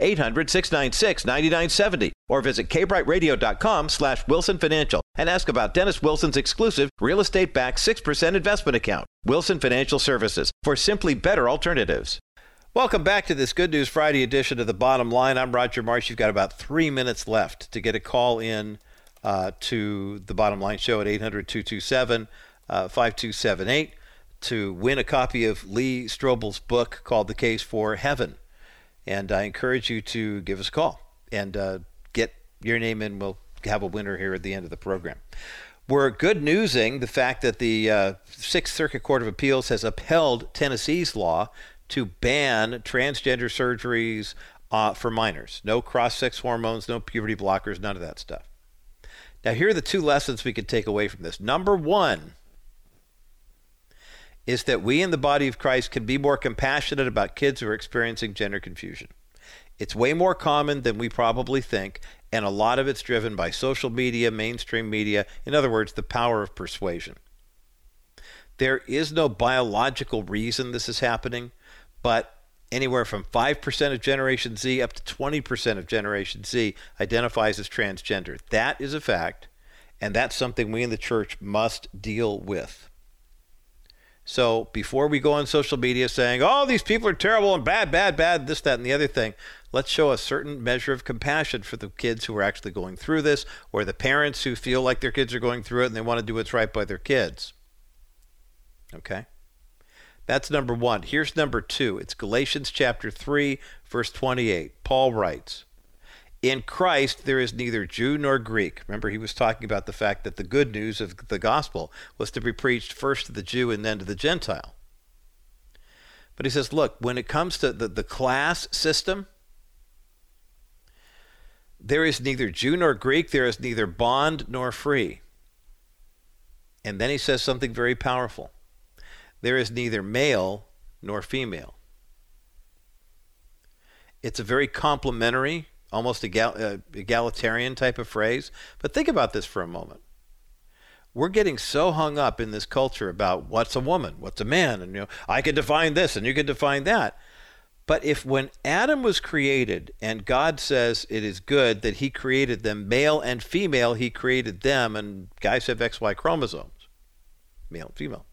800-696-9970, or visit kbrightradio.com/Wilson Financial and ask about Dennis Wilson's exclusive real estate-backed 6% investment account, Wilson Financial Services, for simply better alternatives. Welcome back to this Good News Friday edition of The Bottom Line. I'm Roger Marsh. You've got about 3 minutes left to get a call in to The Bottom Line Show at 800-227-5278. To win a copy of Lee Strobel's book called The Case for Heaven. And I encourage you to give us a call and get your name in. We'll have a winner here at the end of the program. We're good newsing the fact that the Sixth Circuit Court of Appeals has upheld Tennessee's law to ban transgender surgeries for minors. No cross-sex hormones, no puberty blockers, none of that stuff. Now, here are the two lessons we could take away from this. Number one is that we in the body of Christ can be more compassionate about kids who are experiencing gender confusion. It's way more common than we probably think, and a lot of it's driven by social media, mainstream media, in other words, the power of persuasion. There is no biological reason this is happening, but anywhere from 5% of Generation Z up to 20% of Generation Z identifies as transgender. That is a fact, and that's something we in the church must deal with. So before we go on social media saying, oh, these people are terrible and bad, this, that, and the other thing, Let's show a certain measure of compassion for the kids who are actually going through this, or the parents who feel like their kids are going through it and they want to do what's right by their kids. Okay? That's number one. Here's number two. It's Galatians chapter 3, verse 28. Paul writes, "In Christ there is neither Jew nor Greek." Remember, he was talking about the fact that the good news of the gospel was to be preached first to the Jew and then to the Gentile. But he says, look, when it comes to the class system, there is neither Jew nor Greek, there is neither bond nor free. And then he says something very powerful. There is neither male nor female. It's a very complimentary, almost egalitarian type of phrase. But think about this for a moment. We're getting so hung up in this culture about what's a woman, what's a man, and I can define this and you can define that. But if when Adam was created and God says it is good that he created them, male and female, he created them, and guys have XY chromosomes, male and female.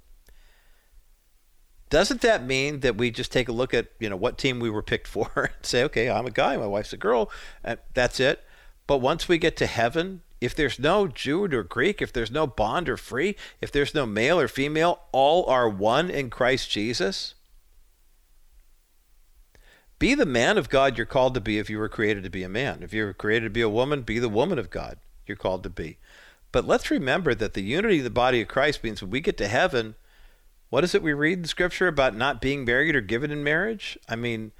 Doesn't that mean that we just take a look at, what team we were picked for and say, okay, I'm a guy, my wife's a girl, and that's it. But once we get to heaven, if there's no Jew or Greek, if there's no bond or free, if there's no male or female, all are one in Christ Jesus. Be the man of God you're called to be if you were created to be a man. If you were created to be a woman, be the woman of God you're called to be. But let's remember that the unity of the body of Christ means when we get to heaven, what is it we read in Scripture about not being married or given in marriage? I mean,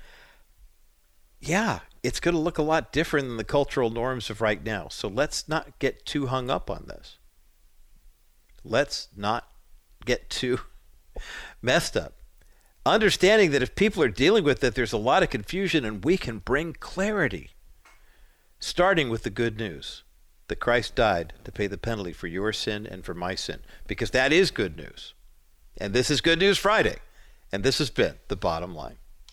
yeah, it's going to look a lot different than the cultural norms of right now. So let's not get too hung up on this. Let's not get too messed up. Understanding that if people are dealing with it, there's a lot of confusion, and we can bring clarity, starting with the good news that Christ died to pay the penalty for your sin and for my sin, because that is good news. And this is Good News Friday. And this has been The Bottom Line.